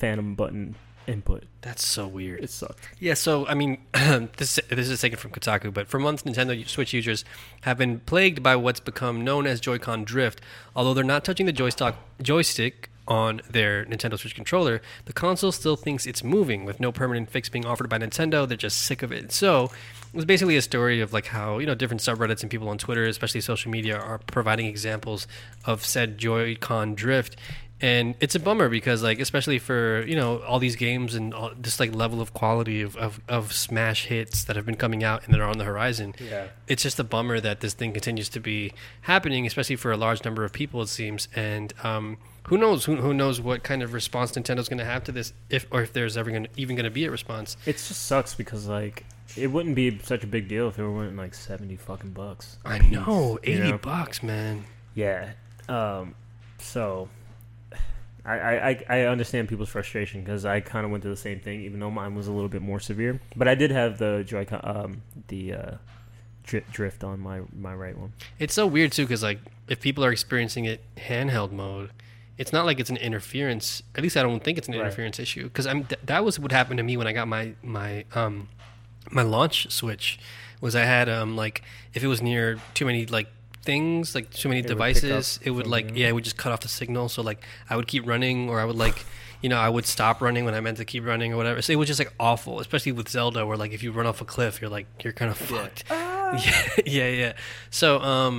phantom button input. That's so weird. It sucked. Yeah. So I mean, this is taken from Kotaku, but for months, Nintendo Switch users have been plagued by what's become known as Joy-Con drift. Although they're not touching the joystick on their Nintendo Switch controller, the console still thinks it's moving. With no permanent fix being offered by Nintendo, they're just sick of it. So it was basically a story of like how, you know, different subreddits and people on Twitter, especially social media, are providing examples of said Joy-Con drift. And it's a bummer because, like, especially for, you know, all these games and all, this like level of quality of smash hits that have been coming out and that are on the horizon, it's just a bummer that this thing continues to be happening, especially for a large number of people, it seems. And Who knows what kind of response Nintendo's going to have to this, if there's ever even going to be a response. It just sucks because, like, it wouldn't be such a big deal if it weren't, like, $70 I know, $80, man. Yeah. So, I understand people's frustration because I kind of went through the same thing, even though mine was a little bit more severe. But I did have the Joy-Con, drift on my right one. It's so weird, too, because, like, if people are experiencing it handheld mode, it's not like it's an interference. At least I don't think it's an interference issue. Because that was what happened to me when I got my launch Switch. Was I had like, if it was near too many like things, like too many devices, it would like it would just cut off the signal. So like I would keep running, or I would like you know I would stop running when I meant to keep running or whatever. So it was just like awful, especially with Zelda, where like if you run off a cliff, you're like you're kind of fucked. Yeah. So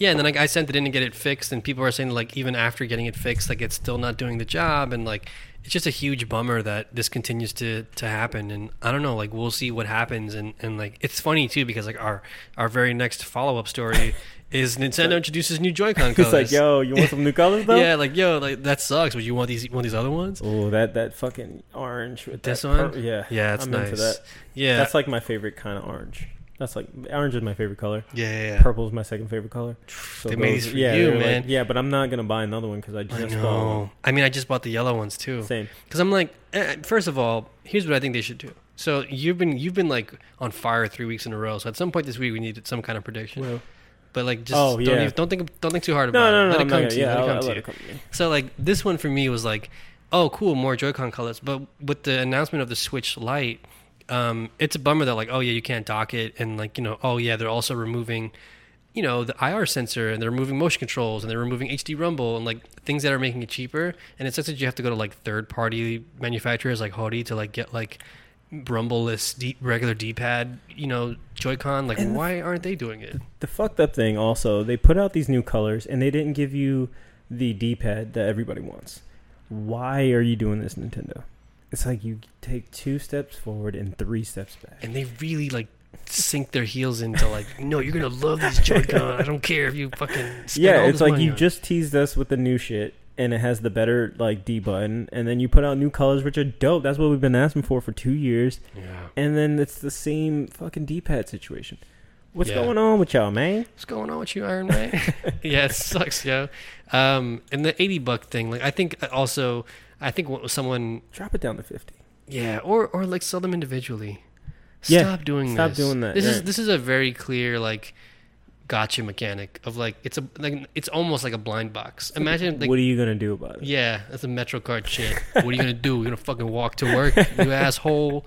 yeah, and then like, I sent it in to get it fixed, and people are saying like even after getting it fixed, like it's still not doing the job, and like it's just a huge bummer that this continues to happen. And I don't know, like we'll see what happens, and like it's funny too because like our very next follow up story is Nintendo introduces new Joy-Con colors. It's like, yo, you want some new colors though? Yeah, like yo, like that sucks, but you want these other ones? Oh, that fucking orange with this one? Yeah, it's nice. Into that. Yeah, that's like my favorite kind of orange. That's like orange is my favorite color. Yeah. Purple is my second favorite color. So they made these for you, man. Like, yeah, but I'm not gonna buy another one because I just bought the yellow ones too. Same. Because I'm like, first of all, here's what I think they should do. So you've been like on fire 3 weeks in a row. So at some point this week we needed some kind of prediction. Well, but like just don't think too hard about it. Let it come to you. So like this one for me was like, oh cool, more Joy-Con colors. But with the announcement of the Switch Lite, it's a bummer that like, oh yeah, you can't dock it, and like, you know, oh yeah, they're also removing, you know, the IR sensor, and they're removing motion controls, and they're removing HD rumble, and like things that are making it cheaper. And it's such that you have to go to like third party manufacturers like Hori to like get like rumbleless regular D-pad, you know, Joy-Con. Like, and why aren't they doing it? The fucked up thing also, they put out these new colors and they didn't give you the D-pad that everybody wants. Why are you doing this, Nintendo? It's like you take 2 steps forward and 3 steps back. And they really like sink their heels into like, no, you're gonna love this Joy-Con. I don't care if you fucking spend all this money. It's like you just teased us with the new shit, and it has the better like D button, and then you put out new colors which are dope. That's what we've been asking for 2 years. Yeah. And then it's the same fucking D-pad situation. What's going on with y'all, man? What's going on with you, Iron Man? Yeah, it sucks, yo. And the $80 thing, like I think someone drop it down to $50. Yeah, or like sell them individually. Stop doing that. This is a very clear like gotcha mechanic of like it's almost like a blind box. Imagine like, what are you gonna do about it? Yeah, that's a MetroCard shit. What are you gonna do? You're gonna fucking walk to work, you asshole.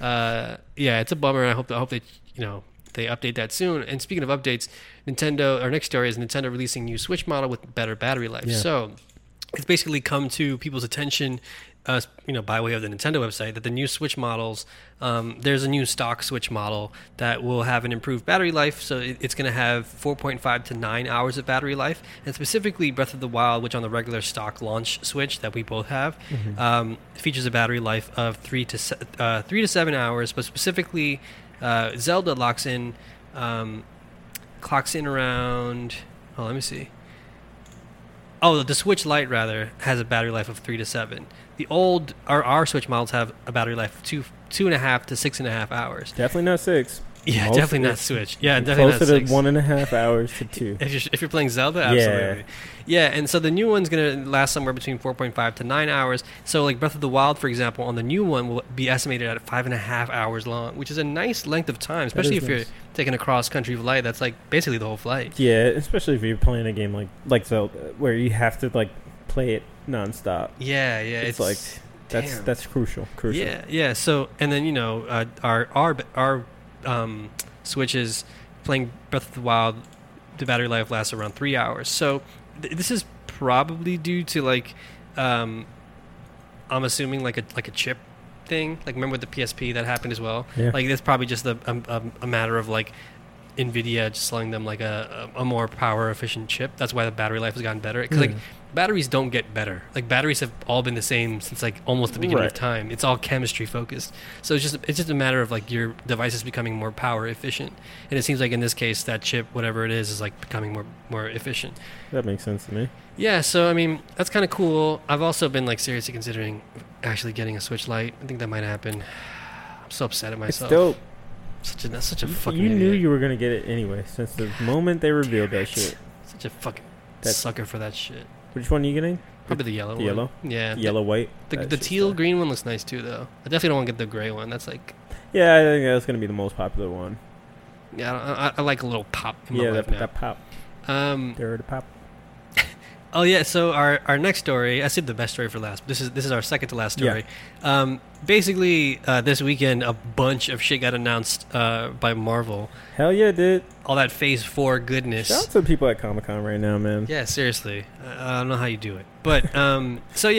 Yeah, it's a bummer, and I hope they, you know, they update that soon. And speaking of updates, Nintendo. Our next story is Nintendo releasing new Switch model with better battery life. Yeah. So it's basically come to people's attention, you know, by way of the Nintendo website, that the new Switch models, there's a new stock Switch model that will have an improved battery life. So it's going to have 4.5 to 9 hours of battery life, and specifically Breath of the Wild, which on the regular stock launch Switch that we both have, features a battery life of 3 to 7 hours, but specifically Zelda clocks in around, the Switch Lite, rather, has a battery life of 3 to 7. The old, our Switch models have a battery life of 2.5 to 6.5 hours. Definitely not 6. Yeah, most definitely not Switch. Yeah, definitely not 6. Closer to 1.5 hours to 2. If you're playing Zelda, absolutely. Yeah, and so the new one's going to last somewhere between 4.5 to 9 hours. So, like, Breath of the Wild, for example, on the new one will be estimated at 5.5 hours long, which is a nice length of time, especially if you're taking a cross-country flight. That's, like, basically the whole flight. Yeah, especially if you're playing a game like Zelda, where you have to, like, play it nonstop. Yeah, it's like, that's crucial. Yeah, so, and then, you know, our Switches playing Breath of the Wild, the battery life lasts around 3 hours. So this is probably due to like I'm assuming like a chip thing. Like, remember with the PSP that happened as well. Yeah. Like, that's probably just a matter of like NVIDIA just selling them like a more power efficient chip. That's why the battery life has gotten better. Because like batteries don't get better. Like, batteries have all been the same since like almost the beginning of time. It's all chemistry focused. So it's just a matter of like your device is becoming more power efficient. And it seems like in this case that chip, whatever it is like becoming more efficient. That makes sense to me. Yeah, so I mean that's kind of cool. I've also been like seriously considering actually getting a Switch Lite. I think that might happen. I'm so upset at myself. It's dope. Such a fucking idiot. You knew you were gonna get it anyway since the moment they revealed that shit. Such a fucking sucker for that shit. Which one are you getting? Probably the yellow one. Yellow? Yeah. Yellow, white. The teal green one looks nice too, though. I definitely don't want to get the gray one. That's like... Yeah, I think that's going to be the most popular one. Yeah, I like a little pop in my life now. Yeah, that pop. There the pop. Oh, yeah, so our next story... I saved the best story for last. But this is our second to last story. Yeah. Basically, this weekend, a bunch of shit got announced by Marvel. Hell yeah, dude. All that Phase 4 goodness. Shout out to people at Comic-Con right now, man. Yeah, seriously. I don't know how you do it. But,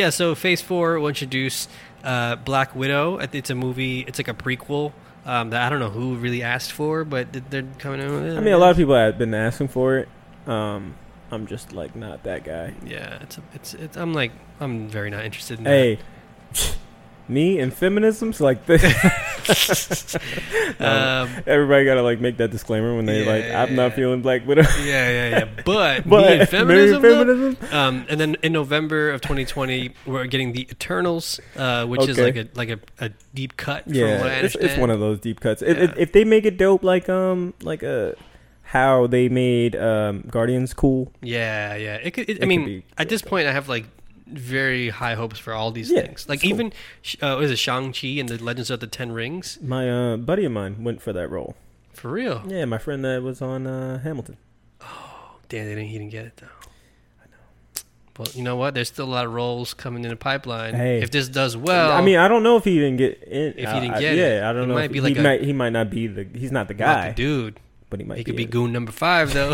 so Phase 4 will introduce Black Widow. It's a movie. It's like a prequel that I don't know who really asked for, but they're coming out with it. I mean, a lot of people have been asking for it. I'm just, like, not that guy. Yeah, it's. I'm, like, I'm very not interested in that. Hey. Me and feminism's like this. Everybody gotta like make that disclaimer when they I'm not feeling Black Widow. But me and feminism? And then in November of 2020, we're getting the Eternals, which is like a deep cut. Yeah, from what I understand. It's one of those deep cuts. If they make it dope, like how they made Guardians cool. Yeah. At this point, I have like very high hopes for all these things. Like, even was it Shang-Chi and the Legends of the Ten Rings? My buddy of mine went for that role. For real? Yeah, my friend that was on Hamilton. Oh, Damn, he didn't get it, though. I know. But you know what? There's still a lot of roles coming in the pipeline. Hey. If this does well... I mean, I don't know if he didn't get in. If he didn't get it. Yeah, I don't know. Might if, be like he might not be the... He's not the guy. Not the dude. But he might be. He could be goon number 5, though.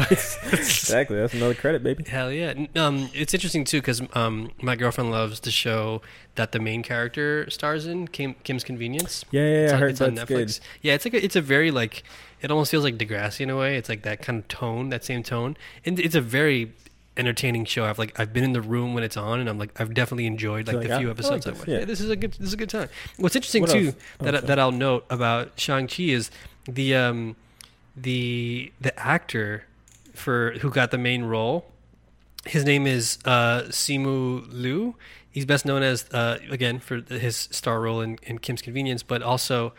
Exactly. That's another credit, baby. Hell yeah. It's interesting, too, because my girlfriend loves the show that the main character stars in, Kim's Convenience. Yeah, I heard it's on Netflix. Good. Yeah, it's a very, like... It almost feels like Degrassi in a way. It's like that kind of tone, that same tone. And it's a very entertaining show. I've been in the room when it's on, and I'm like, I've definitely enjoyed like the few episodes I watched. Yeah. This is a good time. What's interesting that I'll note about Shang-Chi is the actor who got the main role. His name is Simu Liu. He's best known as, again, for his star role in Kim's Convenience, but also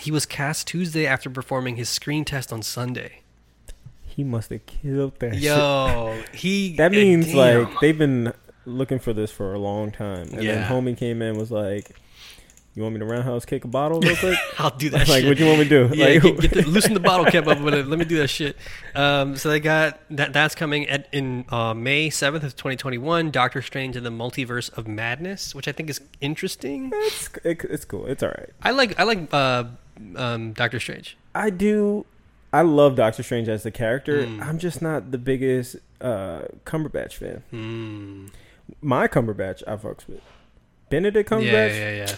he was cast Tuesday after performing his screen test on Sunday. He must have killed that shit. Yo, he... That means, like, they've been looking for this for a long time. And then homie came in and was like... You want me to roundhouse kick a bottle real quick? I'll do that shit. Like, what do you want me to do? Yeah, loosen the bottle cap up with it. Let me do that shit. So they got that. That's coming in May 7th of 2021. Doctor Strange and the Multiverse of Madness, which I think is interesting. It's cool. It's all right. I like Doctor Strange. I do. I love Doctor Strange as the character. I'm just not the biggest Cumberbatch fan. My Cumberbatch, I fucks with. Benedict Cumberbatch. Yeah.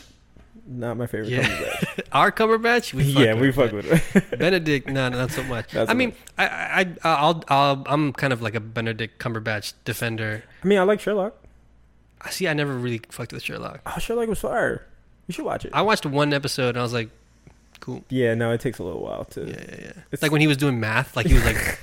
Not my favorite Cumberbatch. Our Cumberbatch? We fuck with it. Benedict, no, not so much. I'm kind of like a Benedict Cumberbatch defender. I mean, I like Sherlock. See, I never really fucked with Sherlock. Oh, Sherlock was fire. You should watch it. I watched one episode and I was like, cool. Yeah, no, it takes a little while to... Yeah. It's like when he was doing math, like he was like...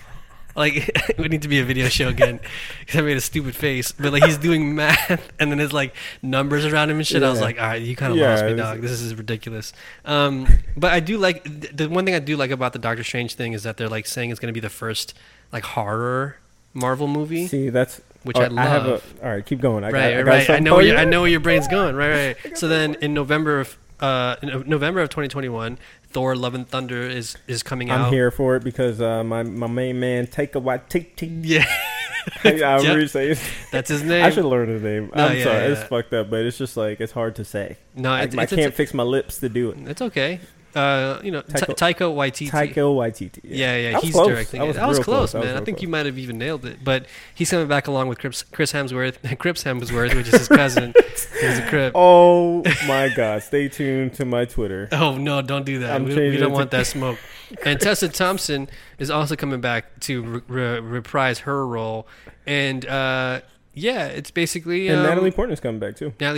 Like, we need to be a video show again because I made a stupid face. But, like, he's doing math and then there's, like, numbers around him and shit. Yeah. I was like, all right, you kind of lost me, dog. This is ridiculous. But I do like... The one thing I do like about the Doctor Strange thing is that they're, like, saying it's going to be the first, like, horror Marvel movie. See, that's... Which I love. All right, keep going. I got I know where your brain's going. Right. So then in November of 2021... Thor: Love and Thunder is coming out. I'm here for it because my main man Taika Waititi. Yeah, I that's his name. I should learn his name. I'm sorry, it's fucked up, but it's just like it's hard to say. No, I can't fix my lips to do it. It's okay. Taika Waititi. Yeah. He's close. Directing. I was close, man. I think you might have even nailed it. But he's coming back along with Chris Hemsworth. Which is his cousin. He's a Crip. Oh my God! Stay tuned to my Twitter. Oh no! Don't do that. We don't want that smoke. And Tessa Thompson is also coming back to reprise her role. And it's basically. And Natalie Portman's coming back too. Yeah.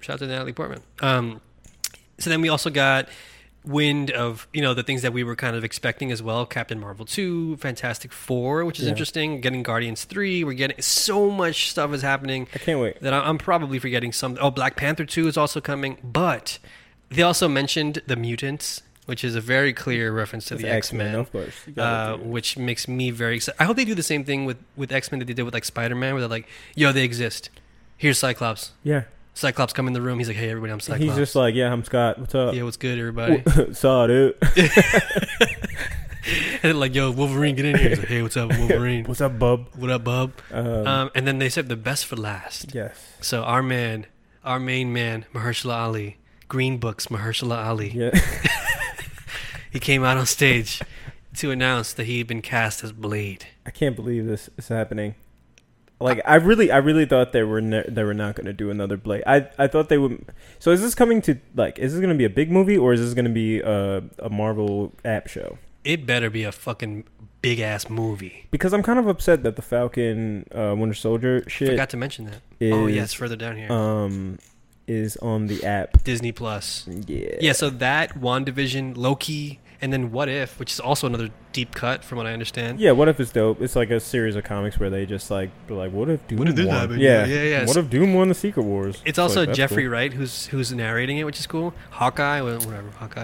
Shout out to Natalie Portman. So then we also got wind of, you know, the things that we were kind of expecting as well. Captain Marvel 2, Fantastic Four, which is interesting. Getting Guardians 3. We're getting so much stuff is happening. I can't wait. That I'm probably forgetting some. Oh, Black Panther 2 is also coming. But they also mentioned the mutants, which is a very clear reference to the X-Men. Of course. Which makes me very excited. I hope they do the same thing with X-Men that they did with like Spider-Man, where they're like, yo, they exist. Here's Cyclops. Yeah. Cyclops come in the room. He's like, "Hey, everybody, I'm Cyclops." He's just like, "Yeah, I'm Scott. What's up? Yeah, what's good, everybody?" Saw dude. And like, "Yo, Wolverine, get in here." He's like, "Hey, what's up, Wolverine? What's up, bub? What up, bub?" And then they said the best for last. Yes. So our main man, Mahershala Ali, Green Book's Mahershala Ali. Yeah. He came out on stage to announce that he had been cast as Blade. I can't believe this is happening. Like I really thought they were not going to do another Blade. I thought they would. So is this coming to like? Is this going to be a big movie or is this going to be a Marvel app show? It better be a fucking big ass movie. Because I'm kind of upset that the Falcon Winter Soldier shit. Forgot to mention that. It's further down here. Is on the app Disney Plus. Yeah. Yeah. So that WandaVision, Loki. And then What If, which is also another deep cut from what I understand. Yeah, What If is dope. It's like a series of comics where they just like, they're like, what if Doom won? Yeah. What if Doom won the Secret Wars? It's also like, Jeffrey Wright who's narrating it, which is cool. Hawkeye.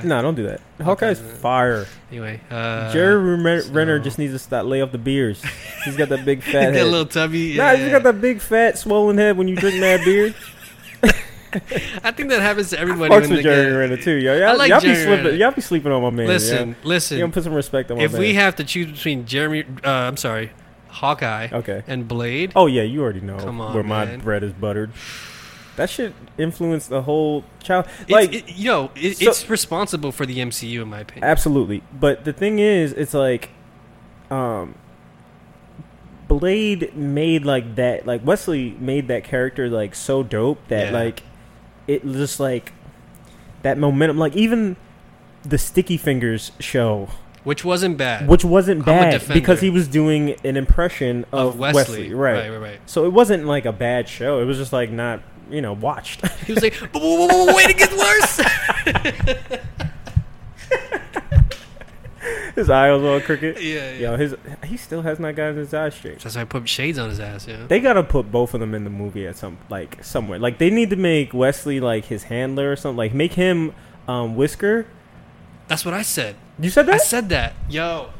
No, don't do that. Hawkeye's fire. Anyway. Jeremy Renner just needs to stop lay off the beers. He's got that big fat head. That little tubby. Yeah. He's got that big fat swollen head when you drink mad beer. I think that happens to everybody. I fucks with Jeremy Renner too, yo. Y'all be sleeping on my man. Listen. You gonna put some respect on my man. If we have to choose between Hawkeye and Blade. Oh, yeah, you already know my bread is buttered. That shit influenced the whole child. Like, it's responsible for the MCU, in my opinion. Absolutely. But the thing is, it's like, Blade made like that, like Wesley made that character like so dope that like it just like that momentum, like even the Sticky Fingers show, which wasn't bad because he was doing an impression of Wesley. Right. So it wasn't like a bad show. It was just like not, watched. He was like, whoa, wait, it gets worse. His eye was all crooked. Yeah. Yo, he still has not gotten his eyes straight. That's why I put shades on his ass, They gotta put both of them in the movie at somewhere. Like, they need to make Wesley, like, his handler or something. Like, make him Whisker. That's what I said. You said that? I said that. Yo.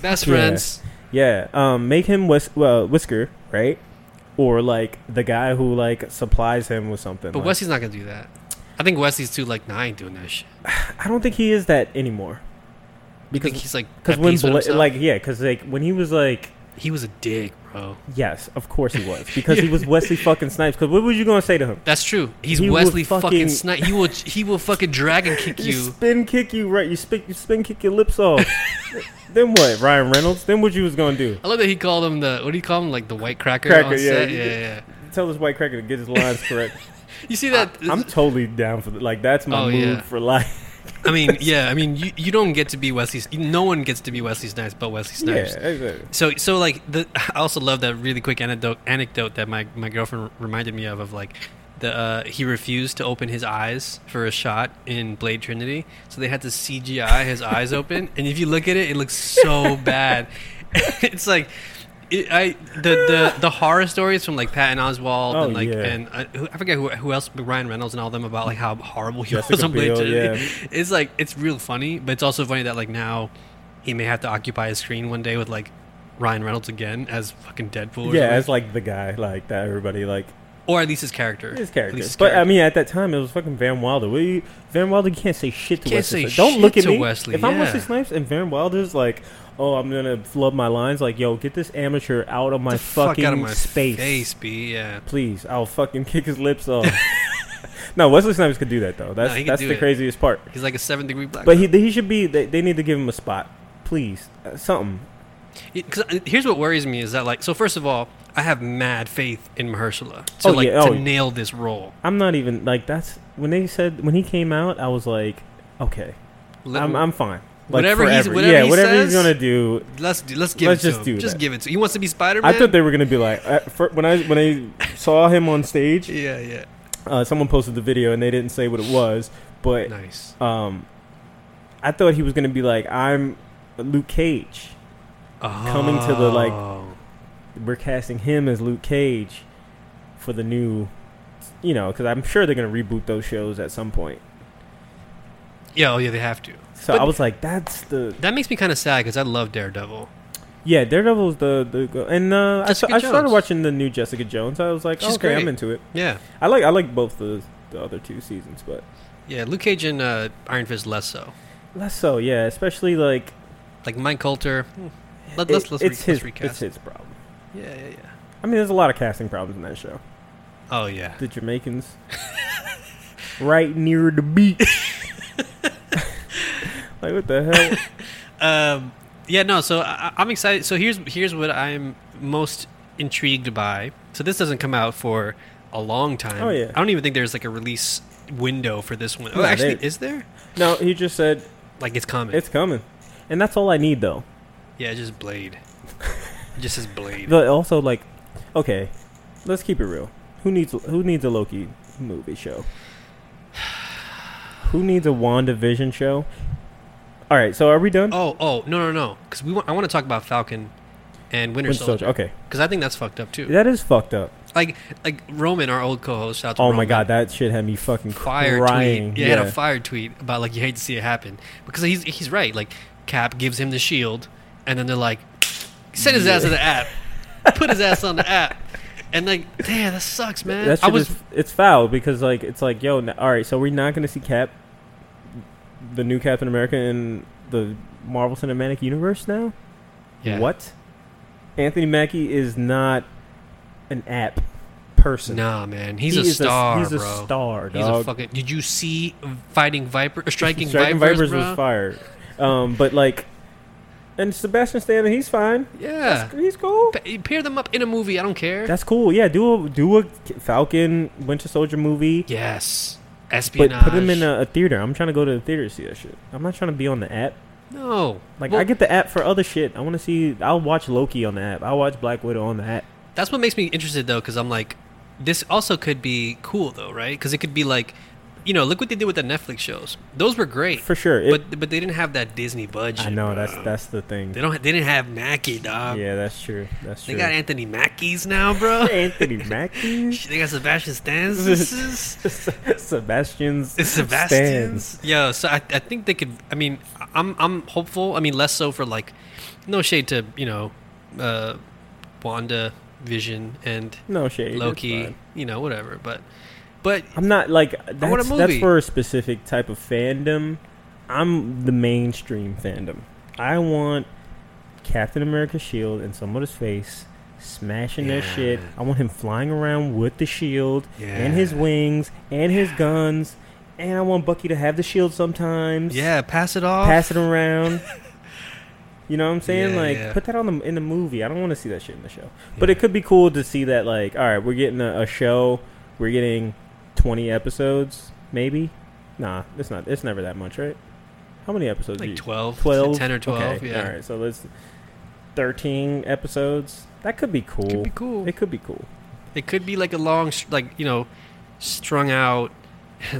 Best friends. Yeah. Make him Whisker, right? Or, like, the guy who, like, supplies him with something. But like, Wesley's not gonna do that. I think Wesley's too, like, nah, I ain't doing that shit. I don't think he is that anymore. Because he's like, when he was like, he was a dick, bro. Yes, of course he was, because he was Wesley fucking Snipes. Because what were you gonna say to him? That's true. He Wesley fucking Snipes. He will fucking dragon kick you, spin kick you, right? You spin kick your lips off. Then what, Ryan Reynolds? Then what you was gonna do? I love that he called him the, what do you call him? Like the white cracker on set? Yeah. Tell this white cracker to get his lines correct. You see that? I'm totally down for that. Like, that's my mood for life. I mean, you don't get to be Wesley. No one gets to be Wesley Snipes but Wesley Snipes. Yeah, exactly. So like, I also love that really quick anecdote that my girlfriend reminded me of like the he refused to open his eyes for a shot in Blade Trinity, so they had to CGI his eyes open, and if you look at it, it looks so bad. It's like. The horror stories from like Patton Oswalt and I forget who else, Ryan Reynolds and all them, about like how horrible he was on Blade Trinity. It's like, it's real funny, but it's also funny that like now he may have to occupy his screen one day with like Ryan Reynolds again as fucking Deadpool. Or something. As like the guy like that everybody like, or at least his character. But I mean, at that time it was fucking Van Wilder. Van Wilder can't say shit to Wesley. Don't look at me. Wesley, if I'm Wesley Snipes and Van Wilder's like, oh, I'm going to flub my lines. Like, yo, get this amateur out of my fucking out of my space. Please, I'll fucking kick his lips off. No, Wesley Snipes could do that, though. That's the craziest part. He's like a 7th-degree black guy. But he should be... They need to give him a spot. Please. Something. Because here's what worries me is that, like... So, first of all, I have mad faith in Mahershala to nail this role. I'm not even... Like, that's... When he came out, I was like, okay. I'm fine. Like whatever he says, he's gonna do, let's give it to him. He wants to be Spider-Man. I thought they were gonna be like when I saw him on stage. Someone posted the video and they didn't say what it was, but nice. I thought he was gonna be like, I'm Luke Cage, coming to the we're casting him as Luke Cage for the new, because I'm sure they're gonna reboot those shows at some point. Yeah, they have to. So I was like, that makes me kind of sad because I love Daredevil. Yeah, Daredevil's the and I started watching the new Jessica Jones. I was like, she's okay, great. I'm into it. Yeah, I like both the other two seasons, but yeah, Luke Cage and Iron Fist less so. Yeah, especially like Mike Coulter. Let's recast. It's his problem. Yeah. I mean, there's a lot of casting problems in that show. Oh yeah, the Jamaicans, right near the beach. Like, what the hell? So I'm excited. So here's what I'm most intrigued by. So this doesn't come out for a long time. Oh, yeah. I don't even think there's, like, a release window for this one. Oh, actually, is there? No, he just said... Like, it's coming. It's coming. And that's all I need, though. Yeah, just Blade. It just says Blade. But also, like, okay, let's keep it real. Who needs a Loki movie show? Who needs a WandaVision show? All right, so are we done? No. Because I want to talk about Falcon and Winter Soldier. Okay. Because I think that's fucked up, too. That is fucked up. Like Roman, our old co-host, shout out to Roman. Oh, my God, that shit had me fucking crying. Yeah, he had a fire tweet about, like, you hate to see it happen. Because he's right. Like, Cap gives him the shield, and then they're like, send his ass to the app. Put his ass on the app. And, like, damn, that sucks, man. It's foul because, like, it's like, yo, all right, so we're not going to see Cap, the new Captain America in the Marvel Cinematic Universe now? Yeah. What? Anthony Mackie is not an app person. Nah, man, he's a star. He's a star, dog. He's a fucking. Did you see fighting Viper? Striking Vipers bro? Was fired. But like, and Sebastian Stan, he's fine. Yeah, he's cool. Pair them up in a movie. I don't care. That's cool. Yeah, do a Falcon Winter Soldier movie. Yes, espionage. But put them in a theater. I'm trying to go to the theater to see that shit. I'm not trying to be on the app. No. Like, well, I get the app for other shit. I want to see... I'll watch Loki on the app. I'll watch Black Widow on the app. That's what makes me interested, though, because I'm like... This also could be cool, though, right? Because it could be like... You know, look what they did with the Netflix shows. Those were great. For sure. But they didn't have that Disney budget. I know, bro. That's the thing. They didn't have Mackie, dog. Yeah, that's true. They got Anthony Mackies now, bro. Anthony Mackies? They got Sebastian Stans. Sebastian's. Yeah, so I think they could... I mean, I'm hopeful. I mean, less so for like... No shade to, you know, WandaVision and no shade, Loki. You know, whatever, But I'm not like that's for a specific type of fandom. I'm the mainstream fandom. I want Captain America's shield in someone's face, smashing their shit. I want him flying around with the shield and his wings and his guns. And I want Bucky to have the shield sometimes. Yeah, pass it off. Pass it around. You know what I'm saying? Put that in the movie. I don't want to see that shit in the show. Yeah. But it could be cool to see that, like, all right, we're getting a show. We're getting 20 episodes, maybe. Nah, it's not. It's never that much, right? How many episodes? Like 12. 12? 10 or 12, okay. Yeah. All right, so let's... 13 episodes. That could be cool. It could be like a long, like, you know, strung out...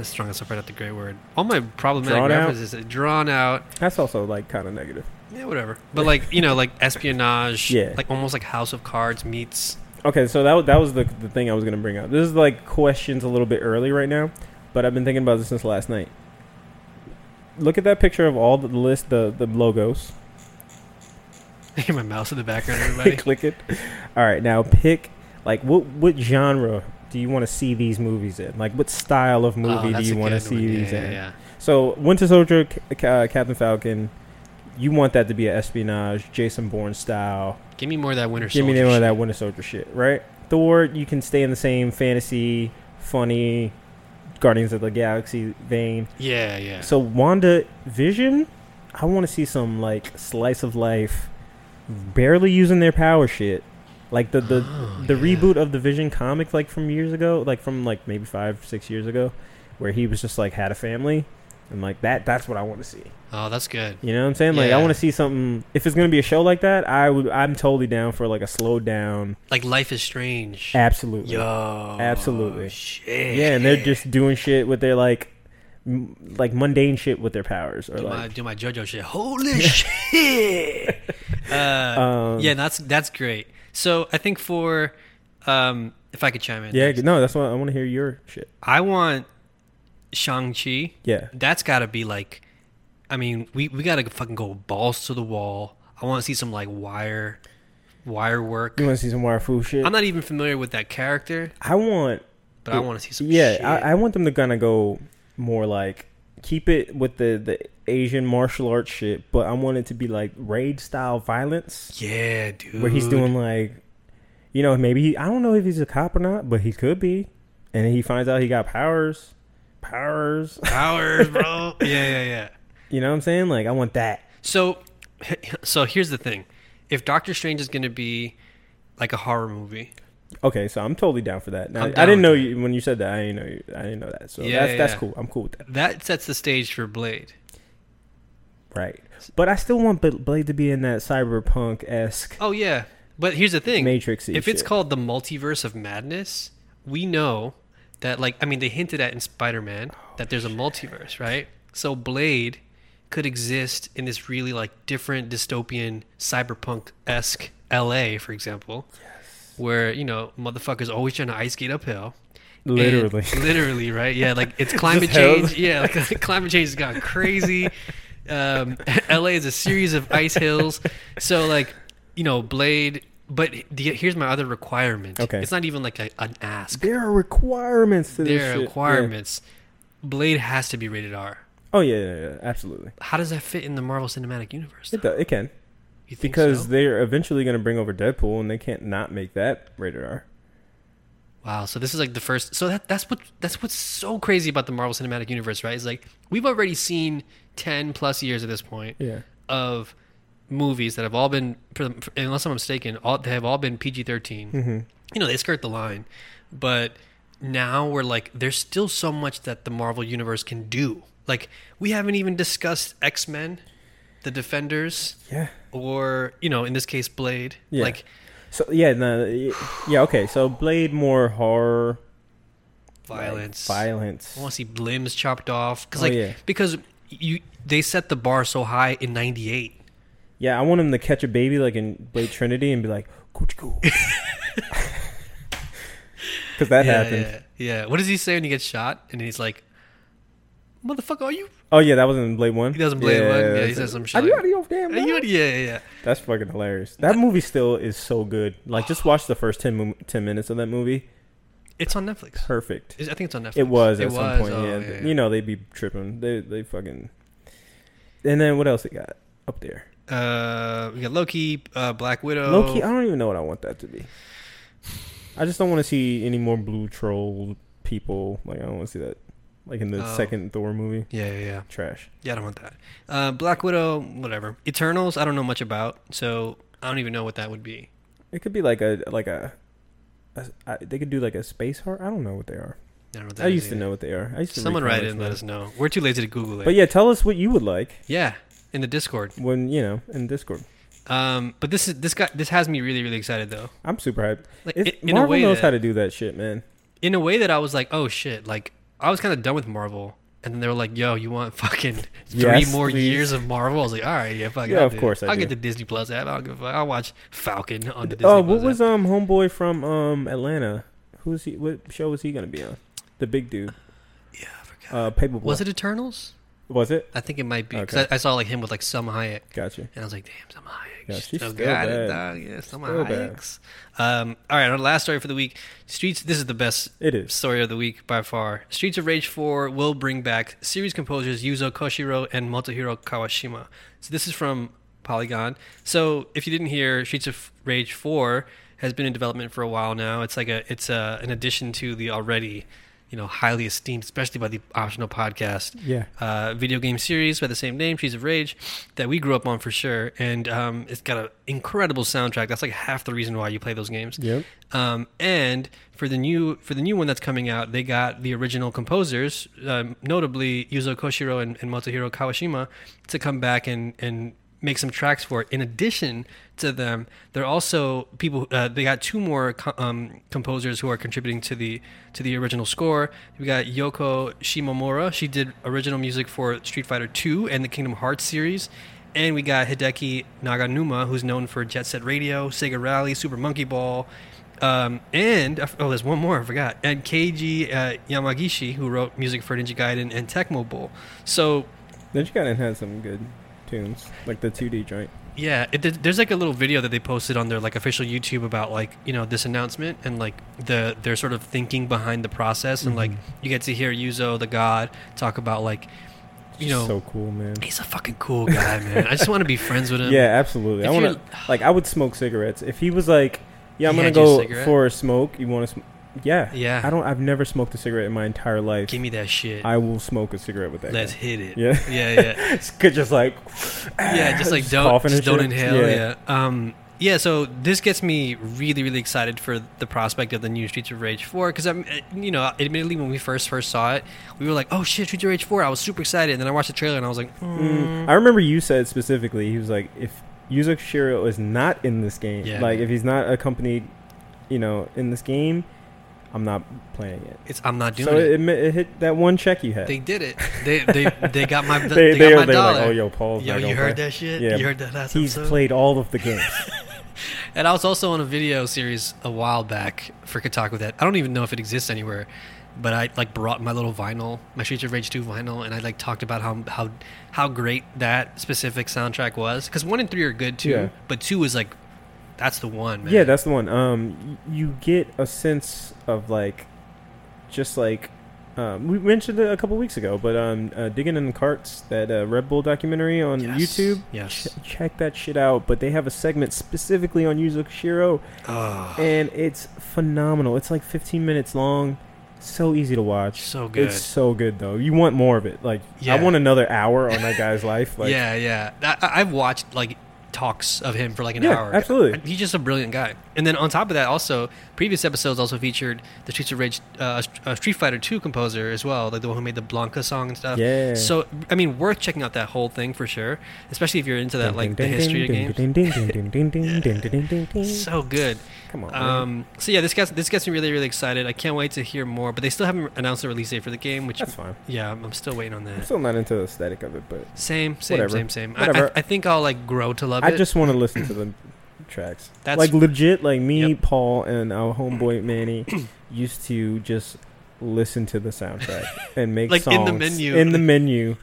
strung out, so right out the great word. All my problematic references are drawn out. That's also, like, kind of negative. Yeah, whatever. But, like, you know, like, espionage. Yeah. Like, almost like House of Cards meets... Okay, so that was the thing I was going to bring up. This is like questions a little bit early right now, but I've been thinking about this since last night. Look at that picture of all the list, the logos. I hear my mouse in the background, everybody. Click it. All right, now pick, like, what genre do you want to see these movies in? Like, what style of movie do you want to see these in? Yeah. So Winter Soldier, Captain Falcon, you want that to be an espionage, Jason Bourne style. Give me more of that Winter Soldier shit. Right? Thor, you can stay in the same fantasy, funny, Guardians of the Galaxy vein. Yeah, yeah. So WandaVision, I want to see some, like, slice of life, barely using their power shit. Like, the reboot of the Vision comic, like, from years ago, like, from, like, maybe 5-6 years ago, where he was just, like, had a family. And, like, that's what I want to see. Oh, that's good. You know what I'm saying? Like, I want to see something. If it's going to be a show like that, I'm totally down for, like, a slow down. Like, Life is Strange. Absolutely. Yo. Absolutely. Shit. Yeah, and they're just doing shit with their, like mundane shit with their powers. Or do my JoJo shit. Holy shit. Yeah, that's great. So, I think for, if I could chime in. Yeah, no, that's why I want to hear your shit. I want Shang-Chi. Yeah. That's got to be, like... I mean, we gotta fucking go balls to the wall. I want to see some, like, wire work. You want to see some wire foo shit? I'm not even familiar with that character. I want to see some shit. Yeah, I want them to kind of go more, like, keep it with the Asian martial arts shit, but I want it to be, like, raid-style violence. Yeah, dude. Where he's doing, like, you know, maybe... I don't know if he's a cop or not, but he could be. And he finds out he got powers. Powers, bro. Yeah. You know what I'm saying? Like, I want that. So here's the thing. If Doctor Strange is going to be like a horror movie. Okay, so I'm totally down for that. Now, I didn't know you when you said that. I didn't know that. So that's cool. I'm cool with that. That sets the stage for Blade. Right. But I still want Blade to be in that cyberpunk-esque. Oh, yeah. But here's the thing. Matrix-y If it's shit. Called the Multiverse of Madness, we know that, like, I mean, they hinted at in Spider-Man that there's a multiverse, right? So Blade could exist in this really, like, different dystopian cyberpunk-esque LA, for example, where, you know, motherfuckers always trying to ice skate uphill. Literally, right? Yeah, like, it's climate change. Yeah, like, climate change has gone crazy. LA is a series of ice hills. So, like, you know, Blade. But here's my other requirement. Okay. It's not even like an ask. There are requirements to this shit. There are requirements. Yeah. Blade has to be rated R. Oh, yeah, absolutely. How does that fit in the Marvel Cinematic Universe? It can. You think because so? They're eventually going to bring over Deadpool, and they can't not make that rated R. Wow, so this is like the first... So that's what's so crazy about the Marvel Cinematic Universe, right? It's like, we've already seen 10 plus years at this point of movies that have all been, unless I'm mistaken, they have all been PG-13. Mm-hmm. You know, they skirt the line. But now we're like, there's still so much that the Marvel Universe can do. Like, we haven't even discussed X-Men, the Defenders, or, you know, in this case, Blade. Yeah. Like... So okay. So Blade, more horror, violence. I want to see limbs chopped off because they set the bar so high in '98. Yeah, I want him to catch a baby like in Blade Trinity and be like, "Cooch coo," because that happened. Yeah. What does he say when he gets shot? And he's like, "Motherfucker, are you?" Oh yeah, that was in Blade 1. He does in Blade 1. Yeah, he says some shit. Are you out of your damn mind? Yeah. That's fucking hilarious. That movie still is so good. Like, just watch the first 10 minutes of that movie. It's on Netflix. Perfect. I think it's on Netflix. It was some point. Oh, yeah. You know, they be tripping. They fucking. And then what else they got up there? We got Loki, Black Widow. Loki. I don't even know what I want that to be. I just don't want to see any more blue troll people. Like, I don't want to see that. Like in the second Thor movie. Yeah. Trash. Yeah, I don't want that. Black Widow, whatever. Eternals, I don't know much about, so I don't even know what that would be. It could be like a they could do like a space horror. I don't know what they are. I don't know what that is. I used to know what they are. Someone write in and let us know. We're too lazy to Google it. But yeah, tell us what you would like. Yeah, in the Discord. But this has me really, really excited though. I'm super hyped. Like, Marvel knows how to do that shit, man. In a way that I was like, oh shit, like. I was kind of done with Marvel, and then they were like, "Yo, you want fucking three more years of Marvel?" I was like, "All right, yeah, fuck yeah, of course I'll get the Disney Plus app. I'll give a fuck. I'll watch Falcon on the Disney Plus." Oh, what was homeboy from Atlanta? Who's he? What show was he gonna be on? The big dude. Yeah, I forgot. Paperboy. Was it Eternals? Was it? I think it might be because I saw like him with like Selma Hayek. Gotcha. And I was like, "Damn, Selma Hayek, yeah, she's still got it, dog. Yeah, Selma Hayek's." All right, our last story for the week. This is the best story of the week by far. Streets of Rage 4 will bring back series composers Yuzo Koshiro and Motohiro Kawashima. So this is from Polygon. So if you didn't hear, Streets of Rage 4 has been in development for a while now. It's like an addition to the already, you know, highly esteemed, especially by the Optional Podcast, video game series by the same name, Streets of Rage, that we grew up on for sure. And it's got an incredible soundtrack. That's like half the reason why you play those games. Yep. And for the new one that's coming out, they got the original composers, notably Yuzo Koshiro and Motohiro Kawashima, to come back and make some tracks for it. In addition to them, they're also people. They got two more composers who are contributing to the original score. We got Yoko Shimomura. She did original music for Street Fighter II and the Kingdom Hearts series. And we got Hideki Naganuma, who's known for Jet Set Radio, Sega Rally, Super Monkey Ball, and there's one more I forgot. And Keiji Yamagishi, who wrote music for Ninja Gaiden and Tecmo Bowl. So Ninja Gaiden has some good tunes, like the 2D joint. Yeah, there's like a little video that they posted on their like official YouTube about like, you know, this announcement and like their sort of thinking behind the process, and like you get to hear Yuzo the God talk about like, you know, so cool, man. He's a fucking cool guy, man. I just want to be friends with him. Yeah, absolutely. I would smoke cigarettes if he was like, yeah, I'm gonna go for a smoke. You want to? Yeah. I've never smoked a cigarette in my entire life. Give me that shit. I will smoke a cigarette with that. Let's hit it. Yeah. Just don't inhale. Yeah. So this gets me really, really excited for the prospect of the new Streets of Rage 4, because I'm, you know, admittedly when we first saw it, we were like, oh shit, Streets of Rage 4. I was super excited, and then I watched the trailer and I was like, I remember you said specifically, he was like, if Yuzo Koshiro is not in this game, if he's not accompanied, you know, in this game, I'm not playing it. I'm not doing it. So it hit that one check you had. They did it. They got my dollar. Like, oh, yo, Paul's not gonna play. Yo, you heard that shit? Yeah. You heard that last episode? He's played all of the games. And I was also on a video series a while back for Kotaku that I don't even know if it exists anywhere, but I like brought my little vinyl, my Streets of Rage 2 vinyl, and I like talked about how great that specific soundtrack was, because 1 and 3 are good too, but 2 is like, that's the one, man. Yeah, that's the one. You get a sense of like, just like We mentioned it a couple weeks ago, but Digging in the Carts, that Red Bull documentary on YouTube. Yes. Check that shit out. But they have a segment specifically on Yuzo Koshiro, and it's phenomenal. It's like 15 minutes long. So easy to watch. So good. It's so good, though. You want more of it. Like, yeah. I want another hour on that guy's life. Like, yeah. I've watched, like, talks of him for like an hour. Absolutely. He's just a brilliant guy. And then on top of that, also previous episodes also featured the Streets of Rage Street Fighter 2 composer as well, like the one who made the Blanca song and stuff. Yeah. So I mean, worth checking out that whole thing for sure, especially if you're into that, like the history of games. So good. Come on. So yeah, this gets me really, really excited. I can't wait to hear more, but they still haven't announced the release date for the game, which that's fine. Yeah, I'm still waiting on that. I'm still not into the aesthetic of it, but same. I think I'll like grow to love. I just want to listen to the tracks. That's like legit. Like me, Paul, and our homeboy Manny used to just listen to the soundtrack and make like songs in the menu.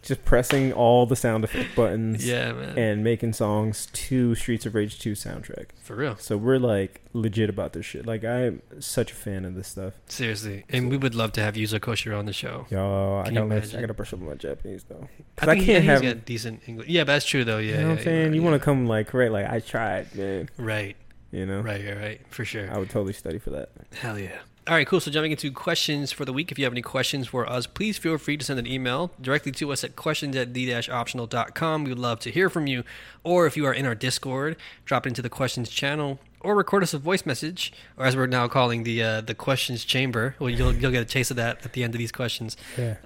Just pressing all the sound effect buttons. Yeah, man. And making songs to Streets of Rage 2 soundtrack. For real. So we're like legit about this shit. Like I'm such a fan of this stuff. Seriously. And we would love to have Yuzo Koshiro on the show. Yo, I gotta brush up on my Japanese though. He's got decent English. Yeah, but that's true though. Yeah. You know what I'm saying? You wanna come like right, like I tried, man. Right. You know? Right. For sure. I would totally study for that. Hell yeah. All right, cool. So jumping into questions for the week. If you have any questions for us, please feel free to send an email directly to us at questions@d-optional.com. We would love to hear from you. Or if you are in our Discord, drop it into the questions channel or record us a voice message, or as we're now calling the questions chamber. Well, you'll get a taste of that at the end of these questions. Yeah.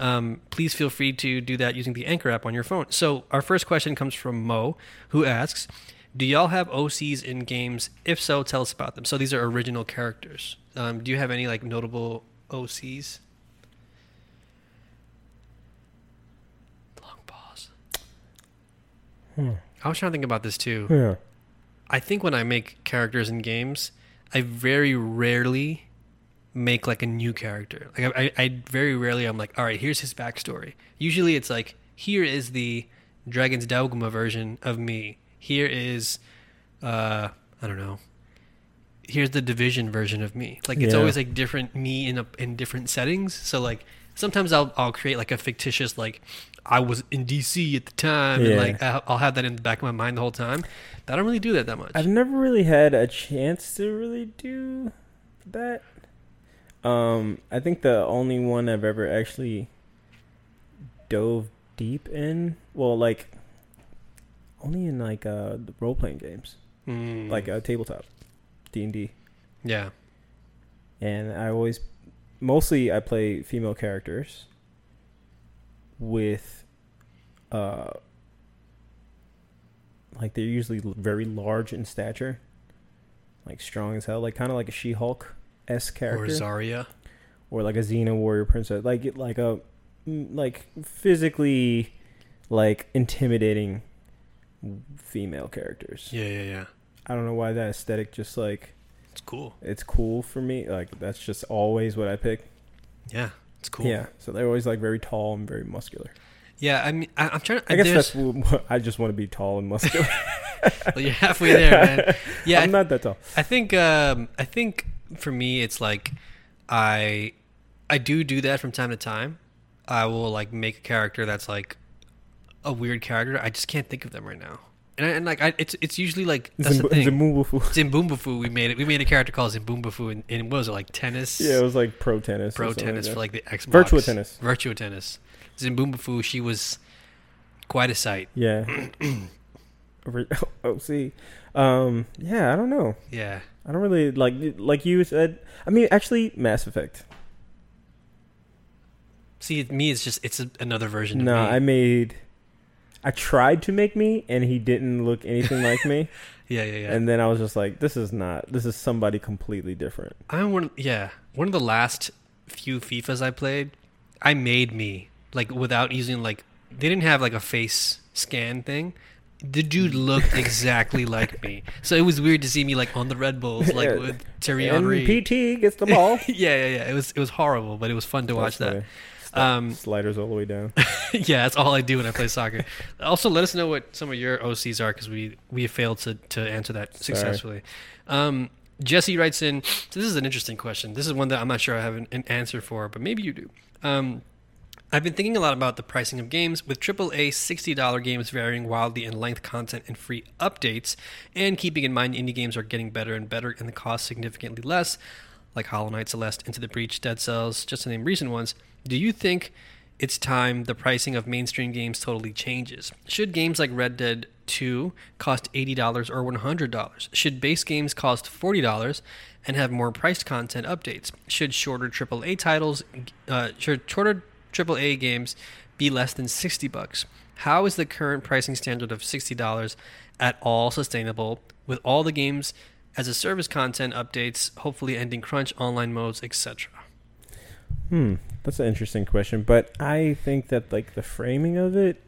Please feel free to do that using the Anchor app on your phone. So our first question comes from Mo, who asks, do y'all have OCs in games? If so, tell us about them. So these are original characters. Do you have any like notable OCs? Long pause. I was trying to think about this too. Yeah. I think when I make characters in games, I very rarely make like a new character. Like I very rarely I'm like, all right, here's his backstory. Usually it's like, here is the Dragon's Dogma version of me. Here is, I don't know. Here's the Division version of me. Like it's always like different me in different settings. So like sometimes I'll create like a fictitious, like I was in DC at the time, and like I'll have that in the back of my mind the whole time. But I don't really do that much. I've never really had a chance to really do that. I think the only one I've ever actually dove deep in, well, like only in like the role playing games, like a tabletop. D&D. Yeah. And I always... Mostly I play female characters with... like, they're usually very large in stature. Like, strong as hell. Like, kind of like a She-Hulk-esque character. Or Zarya. Or like a Xena warrior princess. Like a... Like, physically, like, intimidating female characters. Yeah. I don't know why that aesthetic just like... It's cool. It's cool for me. Like, that's just always what I pick. Yeah, it's cool. Yeah, so they're always like very tall and very muscular. Yeah, I mean, I'm trying to... I guess that's what... I just want to be tall and muscular. Well, you're halfway there, man. Yeah, I'm not that tall. I think for me, it's like I do that from time to time. I will like make a character that's like a weird character. I just can't think of them right now. And like it's usually like that's the thing. Zimbumbafu. We made a character called Zimbumbafu in what was it, like tennis? Yeah, it was like pro tennis like for like the Xbox. Virtua tennis. Zimbumbafu, she was quite a sight. Yeah. OC. Yeah, I don't know. Yeah, I don't really like you said. I mean, actually, Mass Effect. See, me, it's just another version of me. No, I tried to make me, and he didn't look anything like me. Yeah. And then I was just like, this is somebody completely different. One of the last few FIFAs I played, I made me, like, without using, like, they didn't have, like, a face scan thing. The dude looked exactly like me. So it was weird to see me, like, on the Red Bulls, like, with Thierry Henry. PT gets the ball. Yeah. It was horrible, but it was fun to watch that. Sliders all the way down. Yeah, that's all I do when I play soccer. Also, let us know what some of your OCs are, because we have failed to answer that successfully. Jesse writes in, so this is an interesting question. This is one that I'm not sure I have an answer for, but maybe you do. I've been thinking a lot about the pricing of games, with AAA $60 games varying wildly in length, content, and free updates, and keeping in mind indie games are getting better and better and the cost significantly less, like Hollow Knight, Celeste, Into the Breach, Dead Cells, just to name recent ones. Do you think it's time the pricing of mainstream games totally changes? Should games like Red Dead 2 cost $80 or $100? Should base games cost $40 and have more priced content updates? Should shorter AAA titles, AAA games be less than $60? How is the current pricing standard of $60 at all sustainable, with all the games as a service content updates, hopefully ending crunch, online modes, etc.? That's an interesting question, but I think that like the framing of it,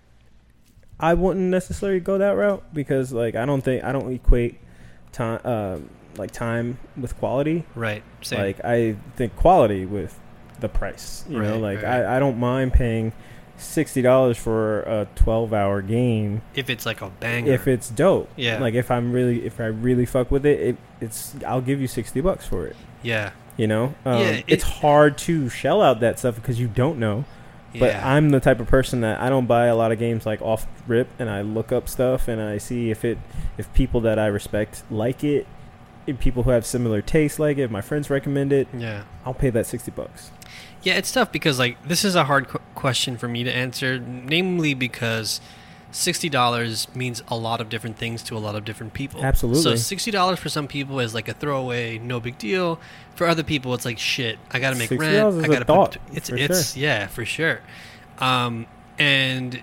I wouldn't necessarily go that route, because like I don't equate time time with quality. Right. Same. Like I think quality with the price, you know, I don't mind paying $60 for a 12-hour game if it's like a banger, if it's dope. Yeah, like if I really fuck with it, it's I'll give you $60 for it. Yeah, you know, it's hard to shell out that stuff because you don't know. But yeah. I'm the type of person that I don't buy a lot of games like off rip, and I look up stuff and I see if people that I respect like it, if people who have similar tastes like it, if my friends recommend it. Yeah, I'll pay that $60. Yeah, it's tough because, like, this is a hard question for me to answer, namely because $60 means a lot of different things to a lot of different people. Absolutely. So $60 for some people is, like, a throwaway, no big deal. For other people, it's like, shit, I got to make rent. I got to put... It's sure. Yeah, for sure. And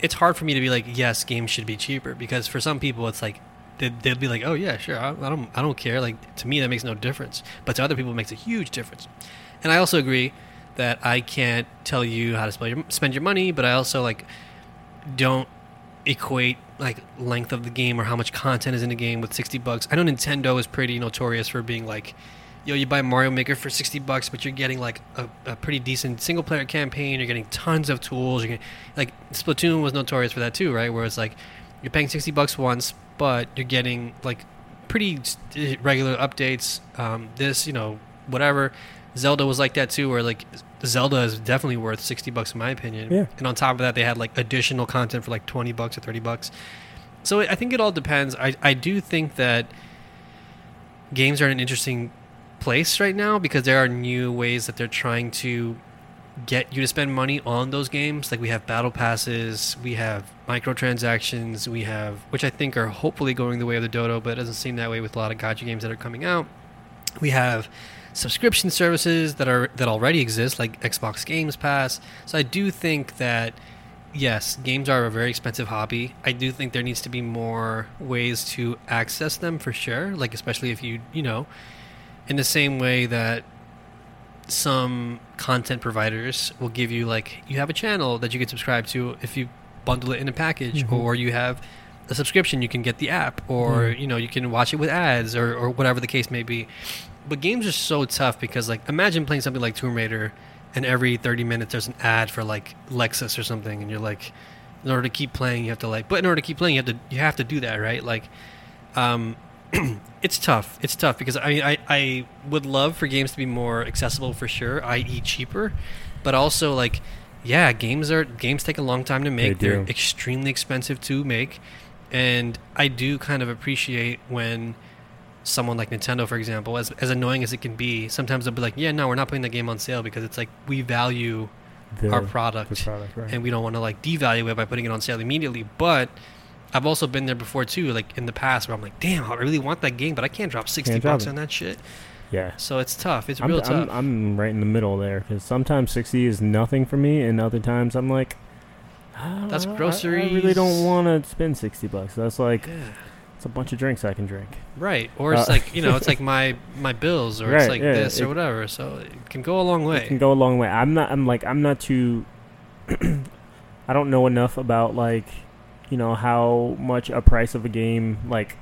it's hard for me to be like, yes, games should be cheaper, because for some people, it's like, they'll be like, oh, yeah, sure, I don't care. Like, to me, that makes no difference. But to other people, it makes a huge difference. And I also agree that I can't tell you how to spend your money, but I also like don't equate like length of the game or how much content is in the game with $60. I know Nintendo is pretty notorious for being like, yo, you buy Mario Maker for $60, but you're getting like a pretty decent single player campaign. You're getting tons of tools. You're getting, like, Splatoon was notorious for that too, right? Where it's like you're paying $60 once, but you're getting like pretty regular updates. Whatever. Zelda was like that too, where like Zelda is definitely worth $60 in my opinion. Yeah. And on top of that, they had like additional content for like $20 or $30. So I think it all depends. I do think that games are in an interesting place right now because there are new ways that they're trying to get you to spend money on those games. Like we have battle passes, we have microtransactions, we have, which I think are hopefully going the way of the dodo, but it doesn't seem that way with a lot of gacha games that are coming out. We have subscription services that already exist, like Xbox Games Pass. So I do think that, yes, games are a very expensive hobby. I do think there needs to be more ways to access them for sure, like especially if you know, in the same way that some content providers will give you, like, you have a channel that you can subscribe to if you bundle it in a package, mm-hmm. or you have a subscription, you can get the app, or, mm-hmm. you know, you can watch it with ads or whatever the case may be. But games are so tough because, like, imagine playing something like Tomb Raider and every 30 minutes there's an ad for, like, Lexus or something, and you're like, in order to keep playing, you have to, like... But in order to keep playing, you have to do that, right? Like, it's tough. It's tough because, I mean, I would love for games to be more accessible for sure, i.e. cheaper, but also, like, yeah, games take a long time to make. They're extremely expensive to make, and I do kind of appreciate when... someone like Nintendo, for example, as annoying as it can be, sometimes they'll be like, yeah, no, we're not putting the game on sale because it's like we value our product, right. And we don't want to like devalue it by putting it on sale immediately. But I've also been there before too, like in the past where I'm like, damn, I really want that game, but I can't drop $60 on that shit. Yeah. So it's tough. It's real tough. I'm right in the middle there because sometimes $60 is nothing for me and other times I'm like, that's groceries. I really don't want to spend $60. That's like... Yeah. It's a bunch of drinks I can drink. Right. Or it's like, you know, it's like my bills or right, it's like yeah, this or whatever. So it can go a long way. It can go a long way. I'm not too, I don't know enough about like, you know, how much a price of a game, like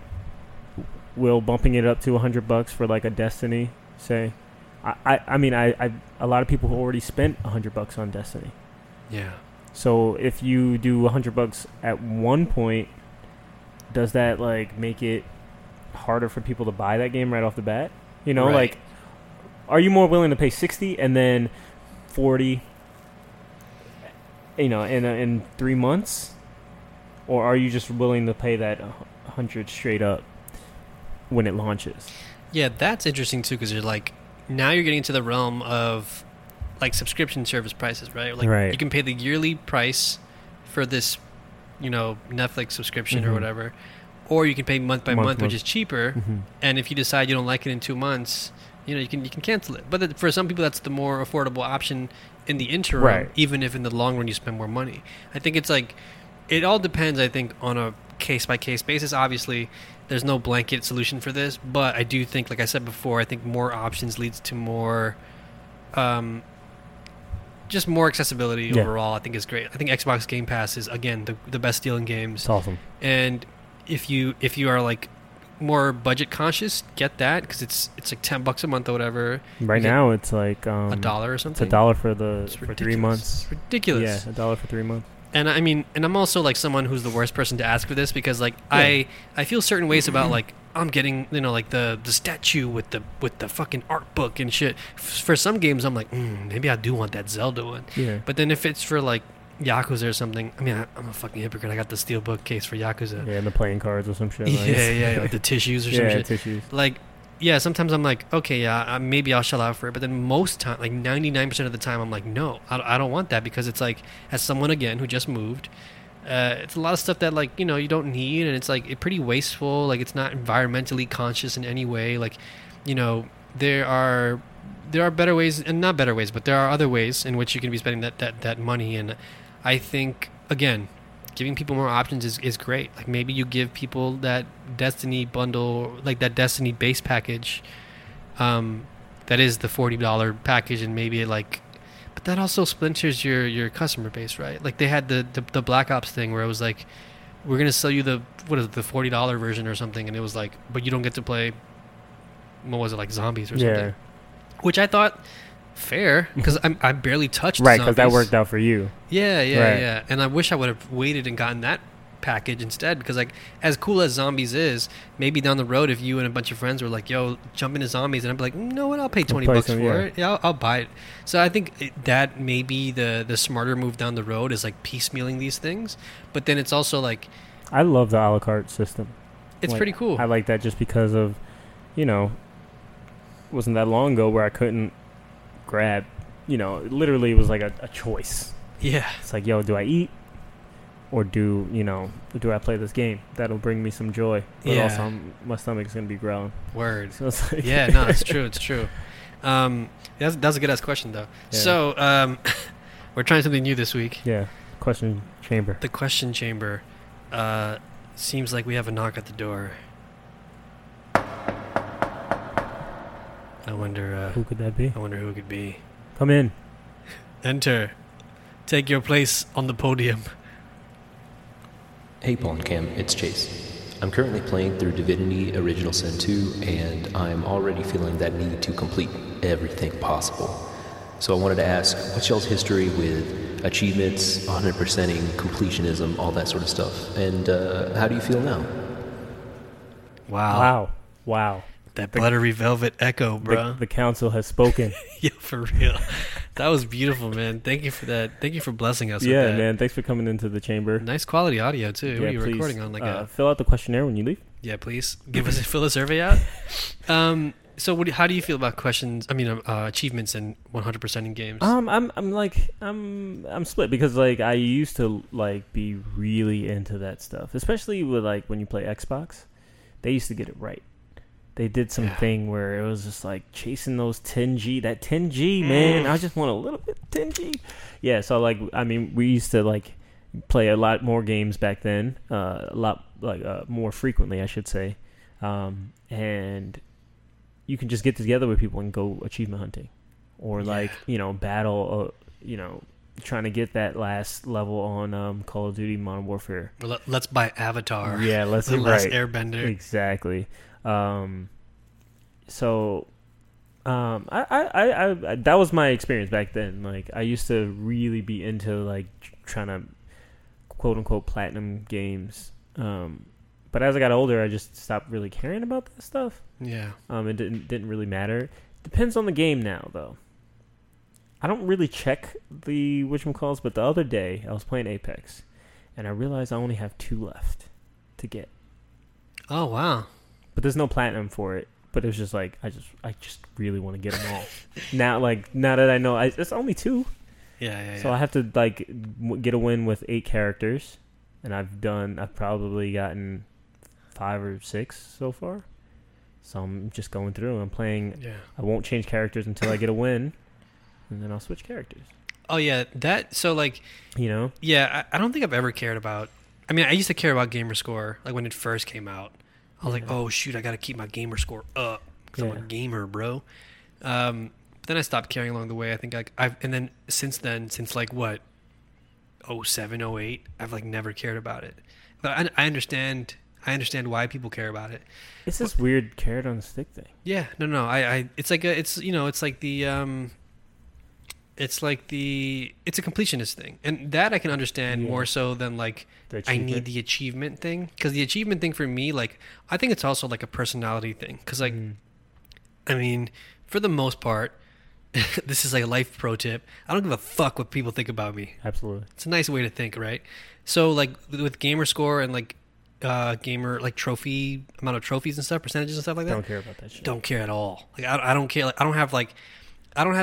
will bumping it up to $100 for like a Destiny, say. I mean, a lot of people who already spent $100 on Destiny. Yeah. So if you do $100 at one point, does that, like, make it harder for people to buy that game right off the bat. You know, like, are you more willing to pay $60 and then $40, you know, in 3 months? Or are you just willing to pay that $100 straight up when it launches? Yeah, that's interesting, too, because you're like, now you're getting into the realm of, like, subscription service prices, right? Like, you can pay the yearly price for this, you know, Netflix subscription or whatever, or you can pay month by month, which is cheaper, and if you decide you don't like it in 2 months, you know, you can cancel it. But for some people, that's the more affordable option in the interim, even if in the long run you spend more money. I think it's like, it all depends, I think, on a case-by-case basis. Obviously, there's no blanket solution for this, but I do think, like I said before, I think more options leads to more, just more accessibility overall, I think is great. I think Xbox Game Pass is, again, the best deal in games. It's awesome. And if you are, like, more budget conscious, get that, because it's like $10 a month or whatever. Right now, it's like $1 or something. It's $1 for 3 months. It's ridiculous. Yeah, $1 for 3 months. And I mean, and I'm also like someone who's the worst person to ask for this, because like I feel certain ways about like I'm getting, you know, like the statue with the fucking art book and shit. For some games, I'm like maybe I do want that Zelda one. Yeah. But then if it's for like Yakuza or something, I mean I'm a fucking hypocrite. I got the steel bookcase for Yakuza. Yeah, and the playing cards or some shit. Like. Yeah, like the tissues or some shit. Yeah, tissues. Like. Yeah, sometimes I'm like, okay, yeah, maybe I'll shell out for it. But then most time, like 99% of the time, I'm like, no, I don't want that, because it's like, as someone, again, who just moved, it's a lot of stuff that, like, you know, you don't need, and it's like it's pretty wasteful. Like, it's not environmentally conscious in any way. Like, you know, there are better ways, and not better ways, but there are other ways in which you can be spending that money. And I think, again, giving people more options is great. Like, maybe you give people that Destiny bundle, like that Destiny base package, that is the $40 package, and maybe like, but that also splinters your customer base, right? Like, they had the Black Ops thing where it was like, we're gonna sell you the $40 version or something, and it was like, but you don't get to play, what was it, like zombies or something, which I thought. Fair, because I barely touched zombies. Right, because that worked out for you. Yeah. And I wish I would have waited and gotten that package instead, because like, as cool as zombies is, maybe down the road if you and a bunch of friends were like, yo, jump into zombies, and I'd be like, you know what, I'll pay $20 for it. Yeah, I'll buy it. So I think that maybe the smarter move down the road is like piecemealing these things, but then it's also like... I love the a la carte system. It's like, pretty cool. I like that just because of, you know, it wasn't that long ago where I couldn't grab, you know, it literally was like a choice. Yeah, it's like, yo, do I eat, or do, you know, do I play this game that'll bring me some joy, but also my stomach's gonna be growling. Word. So it's like, yeah, no, it's true. That's a good ass question though. Yeah. So we're trying something new this week. Yeah, question chamber. The question chamber. Seems like we have a knock at the door. I wonder... who could that be? I wonder who it could be. Come in. Enter. Take your place on the podium. Hey, Paul and Cam. It's Chase. I'm currently playing through Divinity Original Sin 2, and I'm already feeling that need to complete everything possible. So I wanted to ask, what's y'all's history with achievements, 100%ing, completionism, all that sort of stuff? And how do you feel now? Wow. That buttery velvet echo, bro. The council has spoken. Yeah, for real. That was beautiful, man. Thank you for that. Thank you for blessing us with that. Yeah, man. Thanks for coming into the chamber. Nice quality audio, too. Yeah, what are you recording on? Like, fill out the questionnaire when you leave. Yeah, please. Give us fill the survey out. So how do you feel about questions? I mean, achievements and 100% in games. I'm split, because like I used to like be really into that stuff, especially with like when you play Xbox. They used to get it right. They did some thing where it was just like chasing those 10G. That 10G, man, I just want a little bit of 10G. Yeah, so like, I mean, we used to like play a lot more games back then, more frequently, I should say. And you can just get together with people and go achievement hunting, or like, you know, battle, you know, trying to get that last level on Call of Duty Modern Warfare. Let's buy Avatar. Yeah, let's the last Airbender. Exactly. I that was my experience back then. Like, I used to really be into like trying to quote unquote platinum games. But as I got older, I just stopped really caring about that stuff. Yeah. It didn't really matter. Depends on the game now, though. I don't really check the whatchamacalls, but the other day I was playing Apex, and I realized I only have 2 left to get. Oh, wow. But there's no platinum for it. But it was just like, I just really want to get them all. now that I know, it's only 2. Yeah. So I have to like get a win with 8 characters, and I've probably gotten 5 or 6 so far. So I'm just going through. I'm playing. Yeah. I won't change characters until I get a win, and then I'll switch characters. Oh yeah, that. So like, you know. Yeah, I don't think I've ever cared about. I mean, I used to care about gamer score, like when it first came out. I was like, oh shoot, I gotta keep my gamer score up because I'm a gamer, bro. But then I stopped caring along the way. I think since 07, 08, I've like never cared about it. But I understand why people care about it. It's this weird carrot on the stick thing. Yeah, no. It's a completionist thing, and that I can understand more so than like I need the achievement thing, because the achievement thing for me, like I think it's also like a personality thing, because like I mean, for the most part, this is like a life pro tip. I don't give a fuck what people think about me. Absolutely, it's a nice way to think, right? So like with gamer score and like gamer like trophy amount of trophies and stuff, percentages and stuff like that. Don't care about that shit. Don't care at all. Like I don't care. Like I don't have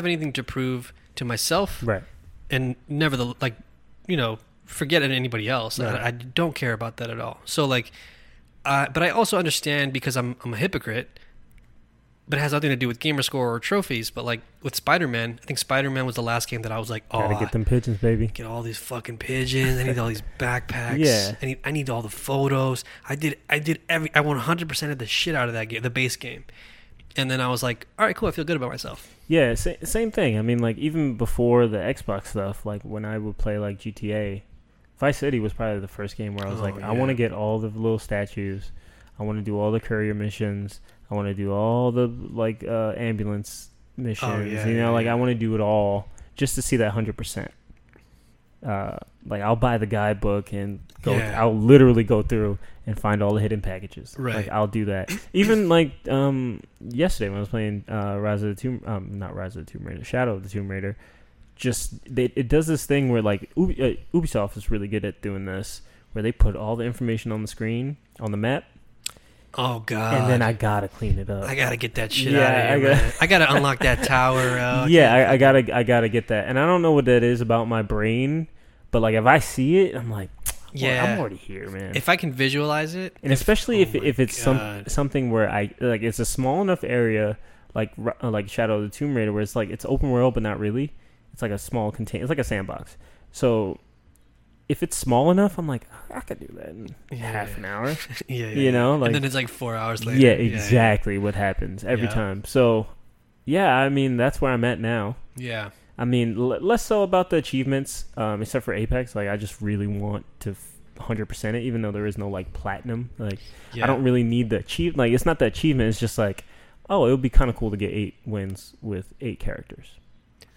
anything to prove to myself, right? And never the like, you know, forget anybody else. Right. I don't care about that at all. So like, but I also understand, because I'm a hypocrite. But it has nothing to do with gamer score or trophies. But like with Spider-Man, I think Spider-Man was the last game that I was like, oh, gotta get them pigeons, baby. Get all these fucking pigeons. I need all these backpacks. Yeah. I need all the photos. I 100%ed the shit out of that game, the base game. And then I was like, all right, cool. I feel good about myself. Yeah, same thing. I mean, like, even before the Xbox stuff, like, when I would play, like, GTA, Vice City was probably the first game where I was I want to get all the little statues. I want to do all the courier missions. I want to do all the, like, ambulance missions. Oh, yeah, you know, I want to do it all just to see that 100%. I'll buy the guidebook and go. Yeah. I'll literally go through and find all the hidden packages. Right. Like, I'll do that. Even yesterday when I was playing Shadow of the Tomb Raider, it does this thing where like Ubisoft is really good at doing this, where they put all the information on the screen on the map. Oh god! And then I gotta clean it up. I gotta get that shit out of here. I gotta unlock that tower. Yeah, I gotta get that. And I don't know what that is about my brain, but like if I see it, I'm like, well, yeah, I'm already here, man. If I can visualize it, and especially if it's something where I like, it's a small enough area like Shadow of the Tomb Raider, where it's like it's open world, but not really. It's like a small container. It's like a sandbox. So if it's small enough, I'm like, I could do that in half an hour. You know? Like, and then it's like 4 hours later. Yeah, exactly what happens every time. So, yeah, I mean, that's where I'm at now. Yeah. I mean, less so about the achievements, except for Apex. Like, I just really want to 100% it, even though there is no, like, platinum. Like, I don't really need the achievement. Like, it's not the achievement. It's just like, oh, it would be kind of cool to get 8 wins with 8 characters.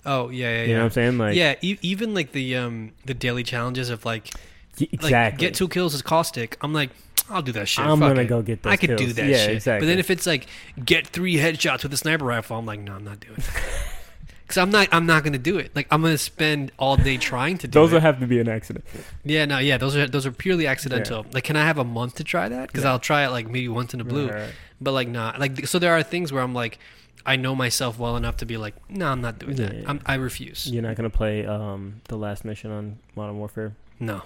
Oh, yeah. You know what I'm saying? Like, yeah, even like the daily challenges of like, exactly, like, get 2 kills as Caustic. I'm like, I'll do that shit. I'm going to go get those kills. I could do that shit. Exactly. But then if it's like, get 3 headshots with a sniper rifle, I'm like, no, I'm not doing it. Because I'm not going to do it. Like, I'm going to spend all day trying to do those it. Those will have to be an accident. Yeah, no, yeah. Those are purely accidental. Yeah. Like, can I have a month to try that? Because I'll try it like maybe once in a blue. Right. But like, nah. Like, so there are things where I'm like, I know myself well enough to be like, no, I'm not doing that. Yeah. I refuse. You're not going to play the last mission on Modern Warfare? No,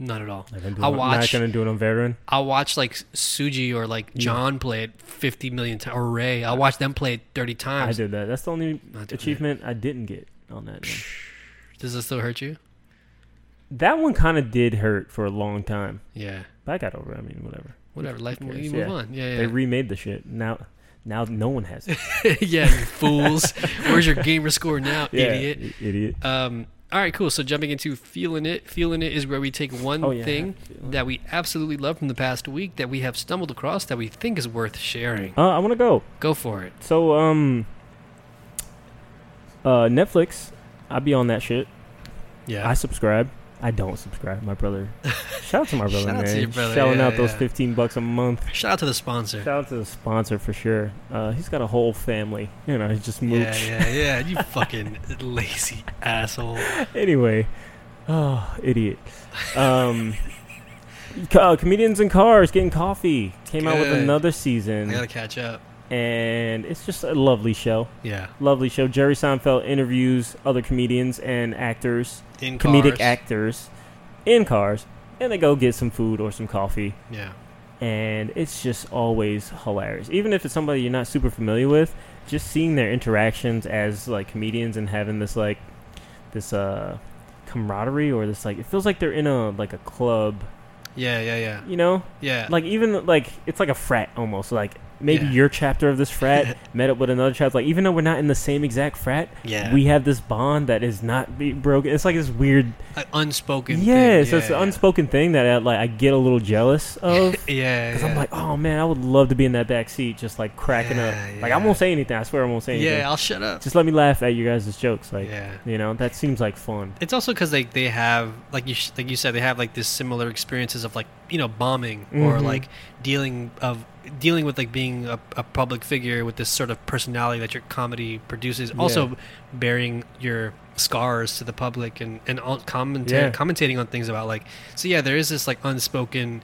not at all. I'm not going to do it on Veteran? I'll watch like Suji or like John play it 50 million times, or Ray. I'll watch them play it 30 times. I did that. That's the only achievement I didn't get on that. Does it still hurt you? That one kind of did hurt for a long time. Yeah. But I got over it. I mean, whatever. Whatever. Life moves. You move on. Yeah. They remade the shit. Now no one has it. Yeah, you fools. Where's your gamer score now, idiot? All right, cool. So jumping into Feeling It. Feeling It is where we take one thing that we absolutely love from the past week that we have stumbled across that we think is worth sharing. I want to go. Go for it. So Netflix, I be on that shit. Yeah. I subscribe. I don't subscribe. My brother. Shout out to my brother, shout man. Shout out to your brother. Shelling out those $15 a month. Shout out to the sponsor. Shout out to the sponsor for sure. He's got a whole family. You know, he just mooch. Yeah. You fucking lazy asshole. Anyway. Oh, idiot. Comedians in Cars Getting Coffee came out with another season. I gotta catch up. And it's just a lovely show. Yeah. Lovely show. Jerry Seinfeld interviews other comedians and actors. In cars. Comedic actors. In cars. And they go get some food or some coffee. Yeah. And it's just always hilarious. Even if it's somebody you're not super familiar with, just seeing their interactions as, like, comedians and having this, like, this camaraderie or this, like, it feels like they're in a, like, a club. Yeah. You know? Yeah. Like, even, like, it's like a frat almost, like... Maybe your chapter of this frat met up with another chapter. Like, even though we're not in the same exact frat, we have this bond that is not broken. It's like this weird... unspoken thing. Yeah, so it's an unspoken thing that I get a little jealous of. Because I'm like, oh, man, I would love to be in that back seat just, like, cracking up. Like, I won't say anything. I swear I won't say anything. Yeah, I'll shut up. Just let me laugh at you guys' jokes. Like, you know, that seems like fun. It's also because they have, like you said, they have, like, this similar experiences of, like, you know, bombing or, like, dealing with like being a public figure with this sort of personality that your comedy produces, also bearing your scars to the public and all commentating on things about like, so there is this like unspoken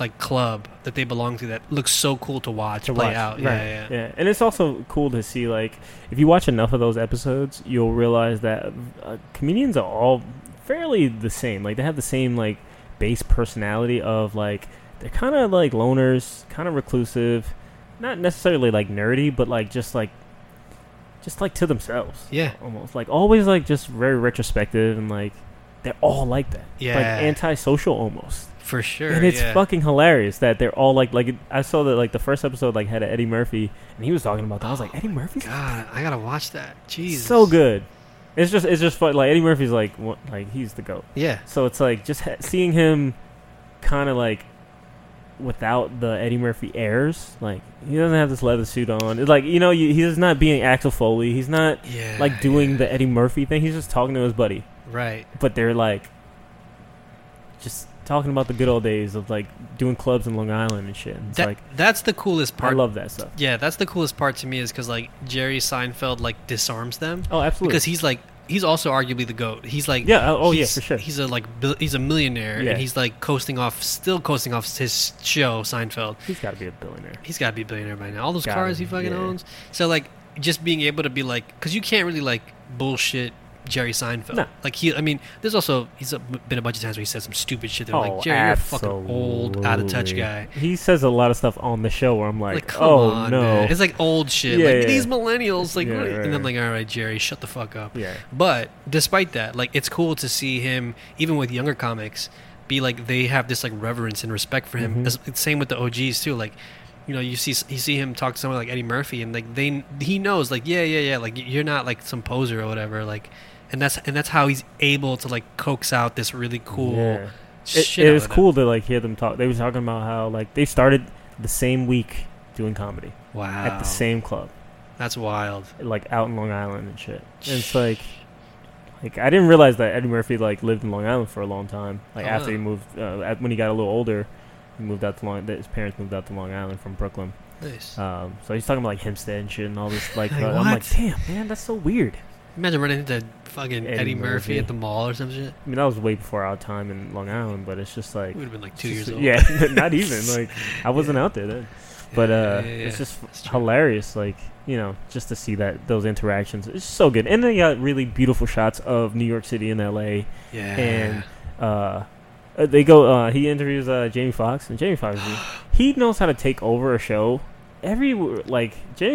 like club that they belong to that looks so cool to watch out. Right. And it's also cool to see, like, if you watch enough of those episodes, you'll realize that comedians are all fairly the same. Like, they have the same like base personality of like, they're kind of like loners, kind of reclusive, not necessarily like nerdy, but like just like to themselves. Yeah, almost like always like just very retrospective and like they're all like that. Yeah, like antisocial almost for sure. And it's fucking hilarious that they're all like I saw that like the first episode like had a Eddie Murphy and he was talking about that. I was like, Eddie Murphy? God, I gotta watch that. Jesus, so good. It's just fun. Like Eddie Murphy's like what, like he's the GOAT. Yeah. So it's like just seeing him kind of like. Without the Eddie Murphy airs, like he doesn't have this leather suit on. It's like, you know, he's not being Axel Foley. He's not like doing the Eddie Murphy thing. He's just talking to his buddy, right? But they're like just talking about the good old days of like doing clubs in Long Island and shit. It's like that's the coolest part. I love that stuff. Yeah, that's the coolest part to me is because like Jerry Seinfeld like disarms them. Oh, absolutely. Because he's like. He's also arguably the GOAT. He's like... Yeah, oh yeah, for sure. He's a millionaire, and he's like coasting off his show, Seinfeld. He's got to be a billionaire. He's got to be a billionaire by now. All those cars he fucking owns. So like, just being able to be like... Because you can't really like bullshit Jerry Seinfeld. No. Like he... I mean, there's also... He's been a bunch of times where he said some stupid shit. They're like, Jerry, you're a fucking old, out-of-touch guy. He says a lot of stuff on the show where I'm like oh, on, no. Man. It's like old shit. Yeah, like, these millennials. Like, what? And I'm like, all right, Jerry, shut the fuck up. Yeah. But despite that, like, it's cool to see him, even with younger comics, be like, they have this like reverence and respect for him. Mm-hmm. Same with the OGs, too. Like, you know, you see him talk to someone like Eddie Murphy, and like he knows, like, like you're not like some poser or whatever, like, and that's how he's able to like coax out this really cool shit. It was cool to like hear them talk. They were talking about how like they started the same week doing comedy. Wow. At the same club. That's wild. Like out in Long Island and shit. And it's like I didn't realize that Eddie Murphy like lived in Long Island for a long time. Like after he moved when he got a little older. He moved out to his parents moved out to Long Island from Brooklyn. Nice. So he's talking about like Hempstead and shit and all this like I'm like, damn man, that's so weird. Imagine running into fucking Eddie Murphy at the mall or some shit. I mean, that was way before our time in Long Island, but it's just like... We would have been like 2 years old. Yeah, not even. Like, I wasn't out there then. But it's just hilarious, like, you know, just to see that those interactions. It's so good. And they got really beautiful shots of New York City and L.A. Yeah. And they go... he interviews Jamie Foxx, and Jamie Foxx, he knows how to take over a show. Jamie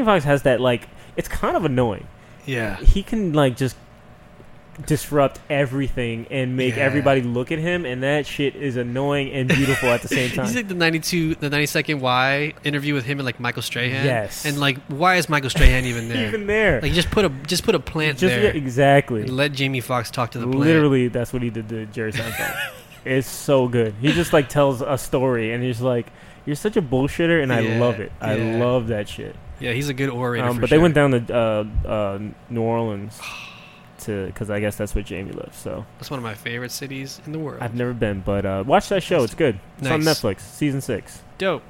Foxx has that, like... It's kind of annoying. Yeah, he can like just disrupt everything and make everybody look at him, and that shit is annoying and beautiful at the same time. He's like the 92nd Why interview with him and like Michael Strahan. Yes, and like why is Michael Strahan even there? even there, like just put a plant there. Yeah, exactly. And let Jamie Foxx talk to the plant. Literally, that's what he did to Jerry Seinfeld. It's so good. He just like tells a story, and he's like, "You're such a bullshitter," and I love it. Yeah. I love that shit. Yeah, he's a good orator. But they went down to New Orleans to, because I guess that's where Jamie lives. So that's one of my favorite cities in the world. I've never been, but watch that show. It's good. It's on Netflix, season 6. Dope.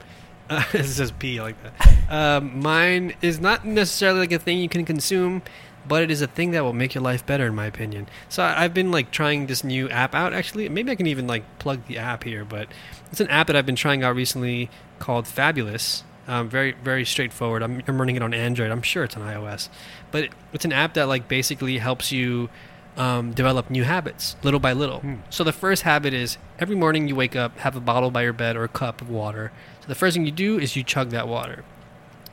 It says P like that. Mine is not necessarily like a thing you can consume, but it is a thing that will make your life better, in my opinion. So I've been like trying this new app out. Actually, maybe I can even like plug the app here, but it's an app that I've been trying out recently called Fabulous. Very, very straightforward. I'm running it on Android. I'm sure it's on iOS, but it's an app that like basically helps you develop new habits little by little. So the first habit is every morning you wake up, have a bottle by your bed or a cup of water. So the first thing you do is you chug that water,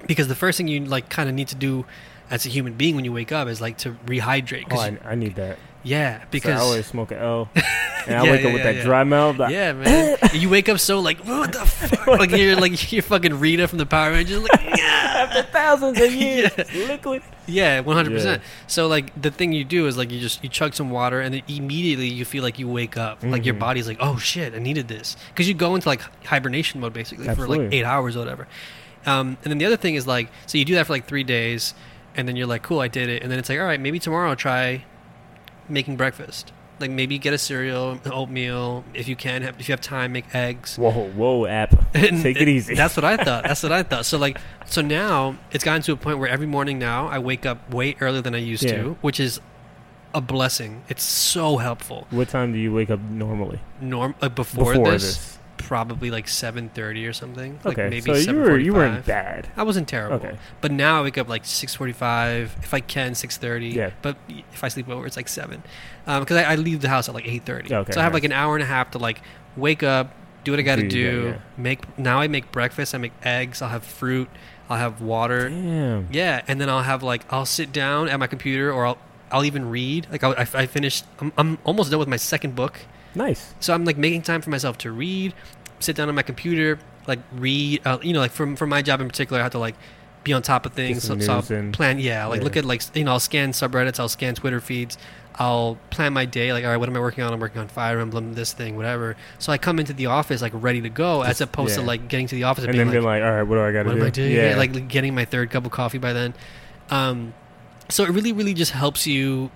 because the first thing you like kind of need to do as a human being when you wake up is like to rehydrate. Oh, I need that. Yeah, because so I always smoke an L, and I wake up with that dry mouth. Like, yeah, man. You wake up so like, what the fuck? Like you're fucking Rita from the Power Rangers. Like, after thousands of years, liquid. Yeah, 100%. So like the thing you do is like you chug some water, and then immediately you feel like you wake up. Mm-hmm. Like your body's like, oh shit, I needed this, because you go into like hibernation mode basically. Absolutely. For like 8 hours or whatever. And then the other thing is like, so you do that for like 3 days, and then you're like, cool, I did it. And then it's like, all right, maybe tomorrow I'll try making breakfast. Like maybe get a cereal, an oatmeal, if you can. If you have time, make eggs. Whoa, app. Take it easy. That's what I thought. So now it's gotten to a point where every morning now I wake up way earlier than I used to, which is a blessing. It's so helpful. What time do you wake up normally? Before this, probably like 7:30 or something. Okay, like maybe so 7:45. You weren't bad. I wasn't terrible. Okay. But now I wake up like 6:45, if I can, 6:30. Yeah. But if I sleep over, it's like 7. Because I leave the house at like 8:30. Okay, so I have like an hour and a half to like wake up, do what I got to do. Yeah. Now I make breakfast. I make eggs. I'll have fruit. I'll have water. Damn. Yeah, and then I'll have like I'll sit down at my computer, or I'll even read. Like I finished. I'm almost done with my second book. Nice. So I'm like making time for myself to read, sit down on my computer, like read, like for my job in particular, I have to like be on top of things. So I'll plan. Yeah. Like look at like, I'll scan subreddits. I'll scan Twitter feeds. I'll plan my day. Like, all right, what am I working on? I'm working on Fire Emblem, this thing, whatever. So I come into the office like ready to go, as opposed to like getting to the office and then being like, all right, what do I got to do? What am I doing? Yeah. Like getting my third cup of coffee by then. So it really, really just helps you,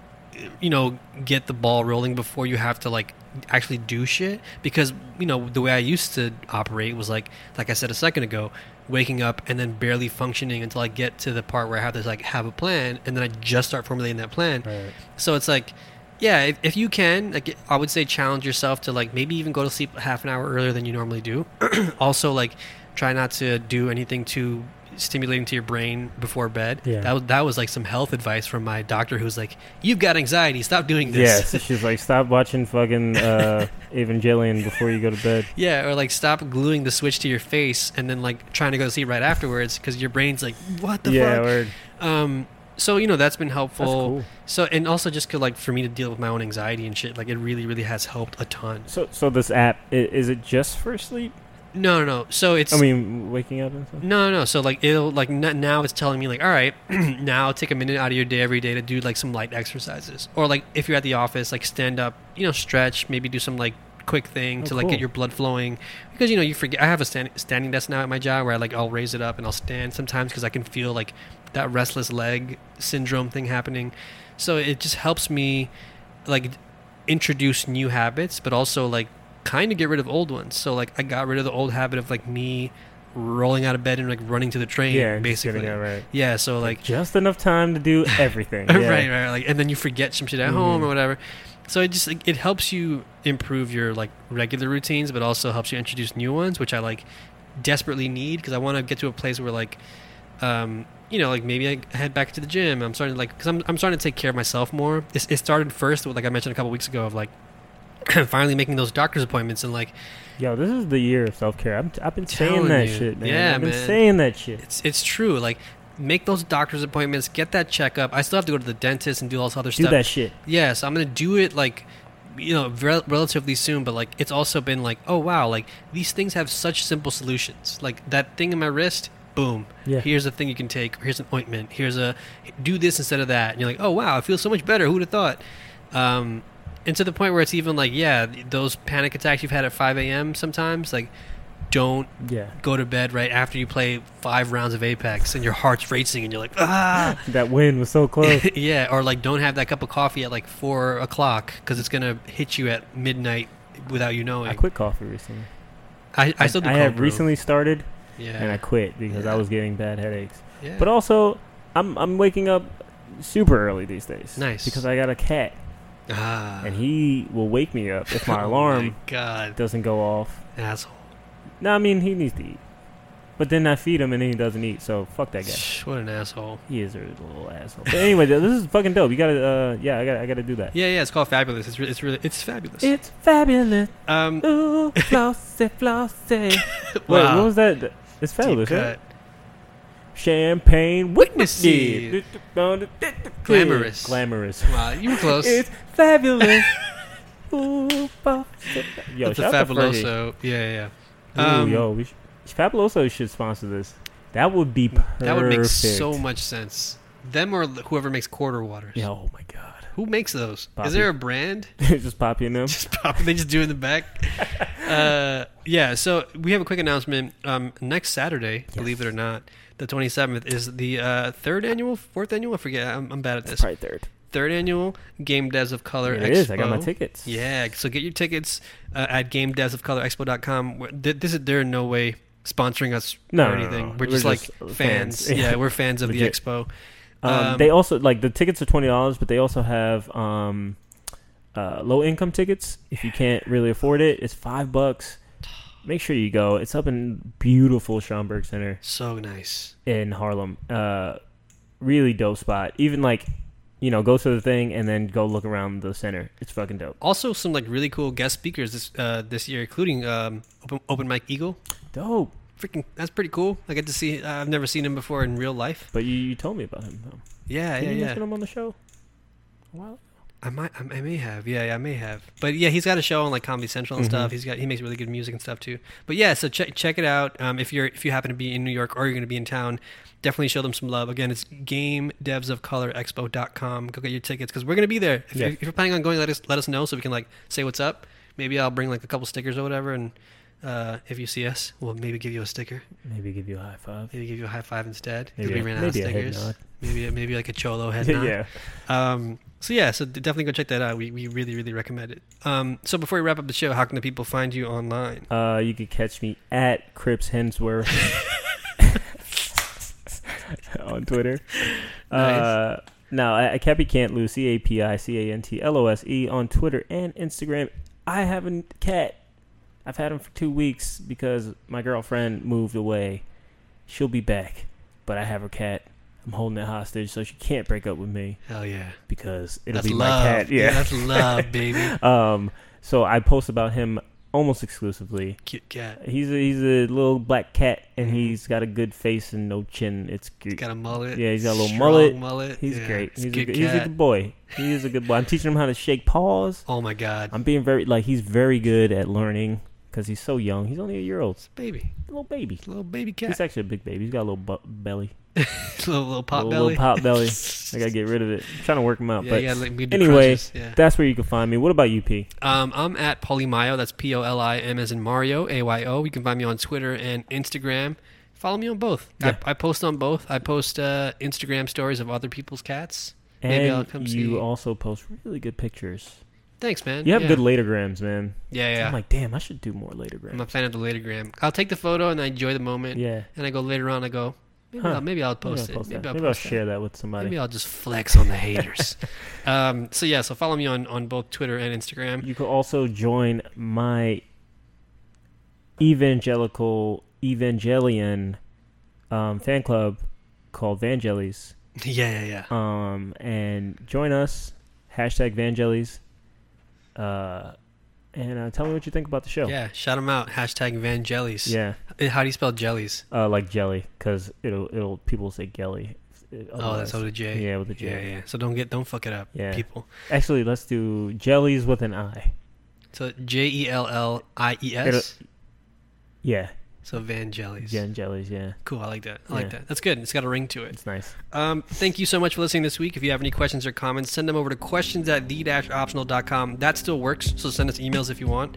get the ball rolling before you have to like actually do shit, because the way I used to operate was like I said a second ago, waking up and then barely functioning until I get to the part where I have to like have a plan, and then I just start formulating that plan. Right. So it's like, yeah, if you can, like I would say challenge yourself to like maybe even go to sleep half an hour earlier than you normally do. Also like try not to do anything too stimulating to your brain before bed. Yeah. That was like some health advice from my doctor, who's like, you've got anxiety, stop doing this. Yes, yeah, so she's like, stop watching fucking Evangelion before you go to bed. Yeah, or like stop gluing the Switch to your face and then like trying to go to sleep right afterwards, because your brain's like, what the fuck? Word. So that's been helpful. That's cool. So, and also just like for me to deal with my own anxiety and shit, like it really, really has helped a ton. So this app, is it just for sleep? No. So it's... I mean, waking up and stuff? No. So, like, it'll... Like, now it's telling me, like, all right, now take a minute out of your day every day to do, like, some light exercises. Or, like, if you're at the office, like, stand up, stretch, maybe do some, like, quick thing to, like, cool. Get your blood flowing. Because, you forget... I have a standing desk now at my job where, I'll raise it up and I'll stand sometimes, because I can feel, like, that restless leg syndrome thing happening. So it just helps me, like, introduce new habits, but also, like, kind of get rid of old ones. So like I got rid of the old habit of like me rolling out of bed and like running to the train, basically. Right. Yeah, so like just enough time to do everything. Yeah. Right. Like, and then you forget some shit at home or whatever. So it just like, it helps you improve your like regular routines, but also helps you introduce new ones, which I like desperately need, because I want to get to a place where like like maybe I head back to the gym. I'm starting to like, because I'm starting to take care of myself more. It started first with, like I mentioned a couple weeks ago, of like finally making those doctor's appointments, and like, yo, this is the year of self-care. I've been saying that shit, man. Yeah, I've been saying that shit. It's true. Like, make those doctor's appointments, get that checkup. I still have to go to the dentist and do all this other stuff. Do that shit. Yeah, so I'm gonna do it like, relatively soon. But like, it's also been like, oh wow, like these things have such simple solutions. Like that thing in my wrist, boom. Yeah. Here's a thing you can take. Here's an ointment. Here's a do this instead of that. And you're like, oh wow, I feel so much better. Who'd have thought? And to the point where it's even like, yeah, those panic attacks you've had at 5 a.m. sometimes, like don't go to bed right after you play 5 rounds of Apex and your heart's racing and you're like, ah! That win was so close. Yeah, or like don't have that cup of coffee at like 4 o'clock because it's going to hit you at midnight without you knowing. I quit coffee recently. I still do cold brew. I have recently started and I quit because I was getting bad headaches. Yeah. But also, I'm waking up super early these days. Nice. Because I got a cat. Ah. And he will wake me up if my alarm doesn't go off. Asshole. No, I mean, he needs to eat. But then I feed him and then he doesn't eat, so fuck that guy. What an asshole. He is a little asshole. But anyway, this is fucking dope. You gotta, I gotta do that. Yeah, it's called Fabulous. It's fabulous. It's fabulous. Ooh, flossy. Wow. Wait, what was that? It's fabulous, deep cut. Right? Champagne witnesses. Glamorous. Glamorous. Wow, you were close. It's fabulous. Ooh, yo, that's a Fabuloso. Yeah. Ooh, yo, Fabuloso should sponsor this. That would be perfect. That would make so much sense. Them or whoever makes Quarter Waters. Yeah, oh my god. Who makes those? Poppy. Is there a brand? Just Poppy and them. They just do in the back. Yeah, so we have a quick announcement. Next Saturday, believe it or not, the 27th is the fourth annual. I forget. I'm bad at this. It's probably third annual Game Devs of Color Expo. It is. I got my tickets. Yeah, so get your tickets at gamedevsofcolorexpo.com. They're in no way sponsoring us or anything. No. We're just like fans. Yeah, we're fans of the expo. They also, like, the tickets are $20, but they also have low-income tickets. If you can't really afford it, it's $5. Make sure you go. It's up in beautiful Schomburg Center. So nice. In Harlem. Really dope spot. Even, like, you know, go to the thing and then go look around the center. It's fucking dope. Also, some like really cool guest speakers this year, including Open Mike Eagle. Dope. Freaking, that's pretty cool. I get to see. I've never seen him before in real life. But you told me about him, though. Yeah. Did you mention him on the show? Well, I may have. Yeah, I may have. But yeah, he's got a show on like Comedy Central and stuff. He makes really good music and stuff too. But yeah, so check it out. If you happen to be in New York or you're going to be in town, definitely show them some love. Again, it's gamedevsofcolorexpo.com. Go get your tickets because we're going to be there. If you're planning on going, let us know so we can like say what's up. Maybe I'll bring like a couple stickers or whatever, and if you see us, we'll maybe give you a sticker. Maybe give you a high five. Instead. Maybe we ran out of stickers. Maybe like a cholo head nod. Yeah. So definitely go check that out. We really, really recommend it. So before we wrap up the show, how can the people find you online? You can catch me at Crips Hemsworth on Twitter. Nice. No, at Capicantlow, CAPICANTLOSE on Twitter and Instagram. I have a cat. I've had him for 2 weeks because my girlfriend moved away. She'll be back, but I have her cat. I'm holding it hostage, so she can't break up with me. Hell yeah. Because it'll be my cat. Yeah, that's love, baby. So I post about him almost exclusively. Cute cat. He's a little black cat, and he's got a good face and no chin. It's cute. He's got a mullet. Yeah, he's got a little mullet. He's great. He's a good boy. He is a good boy. I'm teaching him how to shake paws. Oh, my God. I'm being he's very good at learning. Because he's so young. He's only a year old. It's a baby. Little baby cat. He's actually a big baby. He's got a little belly. little pop belly. Little pop belly. I got to get rid of it. I'm trying to work him out. Yeah, but anyway, that's where you can find me. What about you, P? I'm at Polymayo. That's P-O-L-I-M as in Mario, A-Y-O. You can find me on Twitter and Instagram. Follow me on both. Yeah. I post on both. I post Instagram stories of other people's cats. And maybe I'll come see you. You also post really good pictures. Thanks, man. You have good latergrams, man. Yeah. I'm like, damn, I should do more latergrams. I'm a fan of the latergram. I'll take the photo and I enjoy the moment. Yeah. And I go later on, maybe I'll post it. Maybe I'll share that with somebody. Maybe I'll just flex on the haters. So follow me on both Twitter and Instagram. You can also join my Evangelion fan club called Vangelis. Yeah. And join us, #Vangelis. And tell me what you think about the show. Yeah, shout them out. #Vangelis. Yeah. How do you spell jellies? Like jelly, because it'll people say gelly. Otherwise, that's with a J. Yeah, with a J. Yeah. So don't fuck it up, people. Actually, let's do jellies with an I. So Jellies. Yeah. So Vangelis. Vangelis, yeah. Cool, I like that. That's good. It's got a ring to it. It's nice. Thank you so much for listening this week. If you have any questions or comments, send them over to questions@the-optional.com. That still works, so send us emails if you want.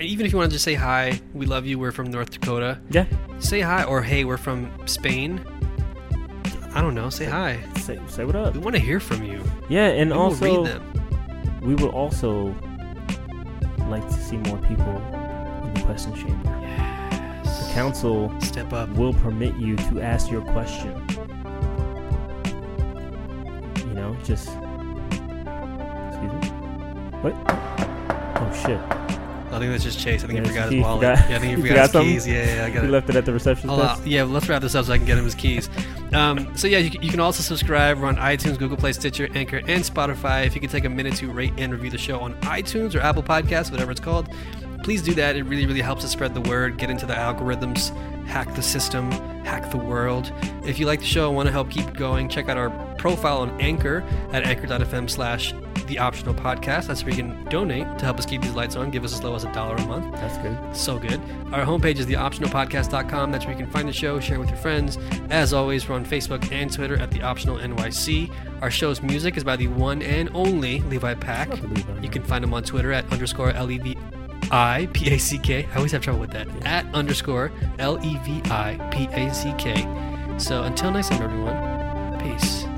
Even if you want to just say hi, we love you, we're from North Dakota. Yeah. Say hi, or hey, we're from Spain. I don't know, say hi. Say what up. We want to hear from you. Yeah, and we also will read them. We will also like to see more people in the question chamber. Yes. The council step up will permit you to ask your question. You know, just excuse me. What? Oh shit. I think that's just Chase. I think he forgot his wallet. Yeah, I think he forgot his keys. Yeah, I got it. He left it at the reception desk. Yeah, let's wrap this up so I can get him his keys. So yeah, you can also subscribe. We're on iTunes, Google Play, Stitcher, Anchor, and Spotify. If you can take a minute to rate and review the show on iTunes or Apple Podcasts, whatever it's called, please do that. It really, really helps us spread the word, get into the algorithms, hack the system, hack the world. If you like the show and want to help keep going, check out our profile on Anchor at anchor.fm/theoptionalpodcast. That's where you can donate to help us keep these lights on. Give us as low as $1 a month. That's good. So good. Our homepage is theoptionalpodcast.com. That's where you can find the show, share with your friends. As always, we're on Facebook and Twitter at theoptionalnyc. Our show's music is by the one and only Levi Pack. You can find him on Twitter at @_LEVIPACK. I always have trouble with that. Yeah. @_LEVIPACK. So until next time, everyone, peace.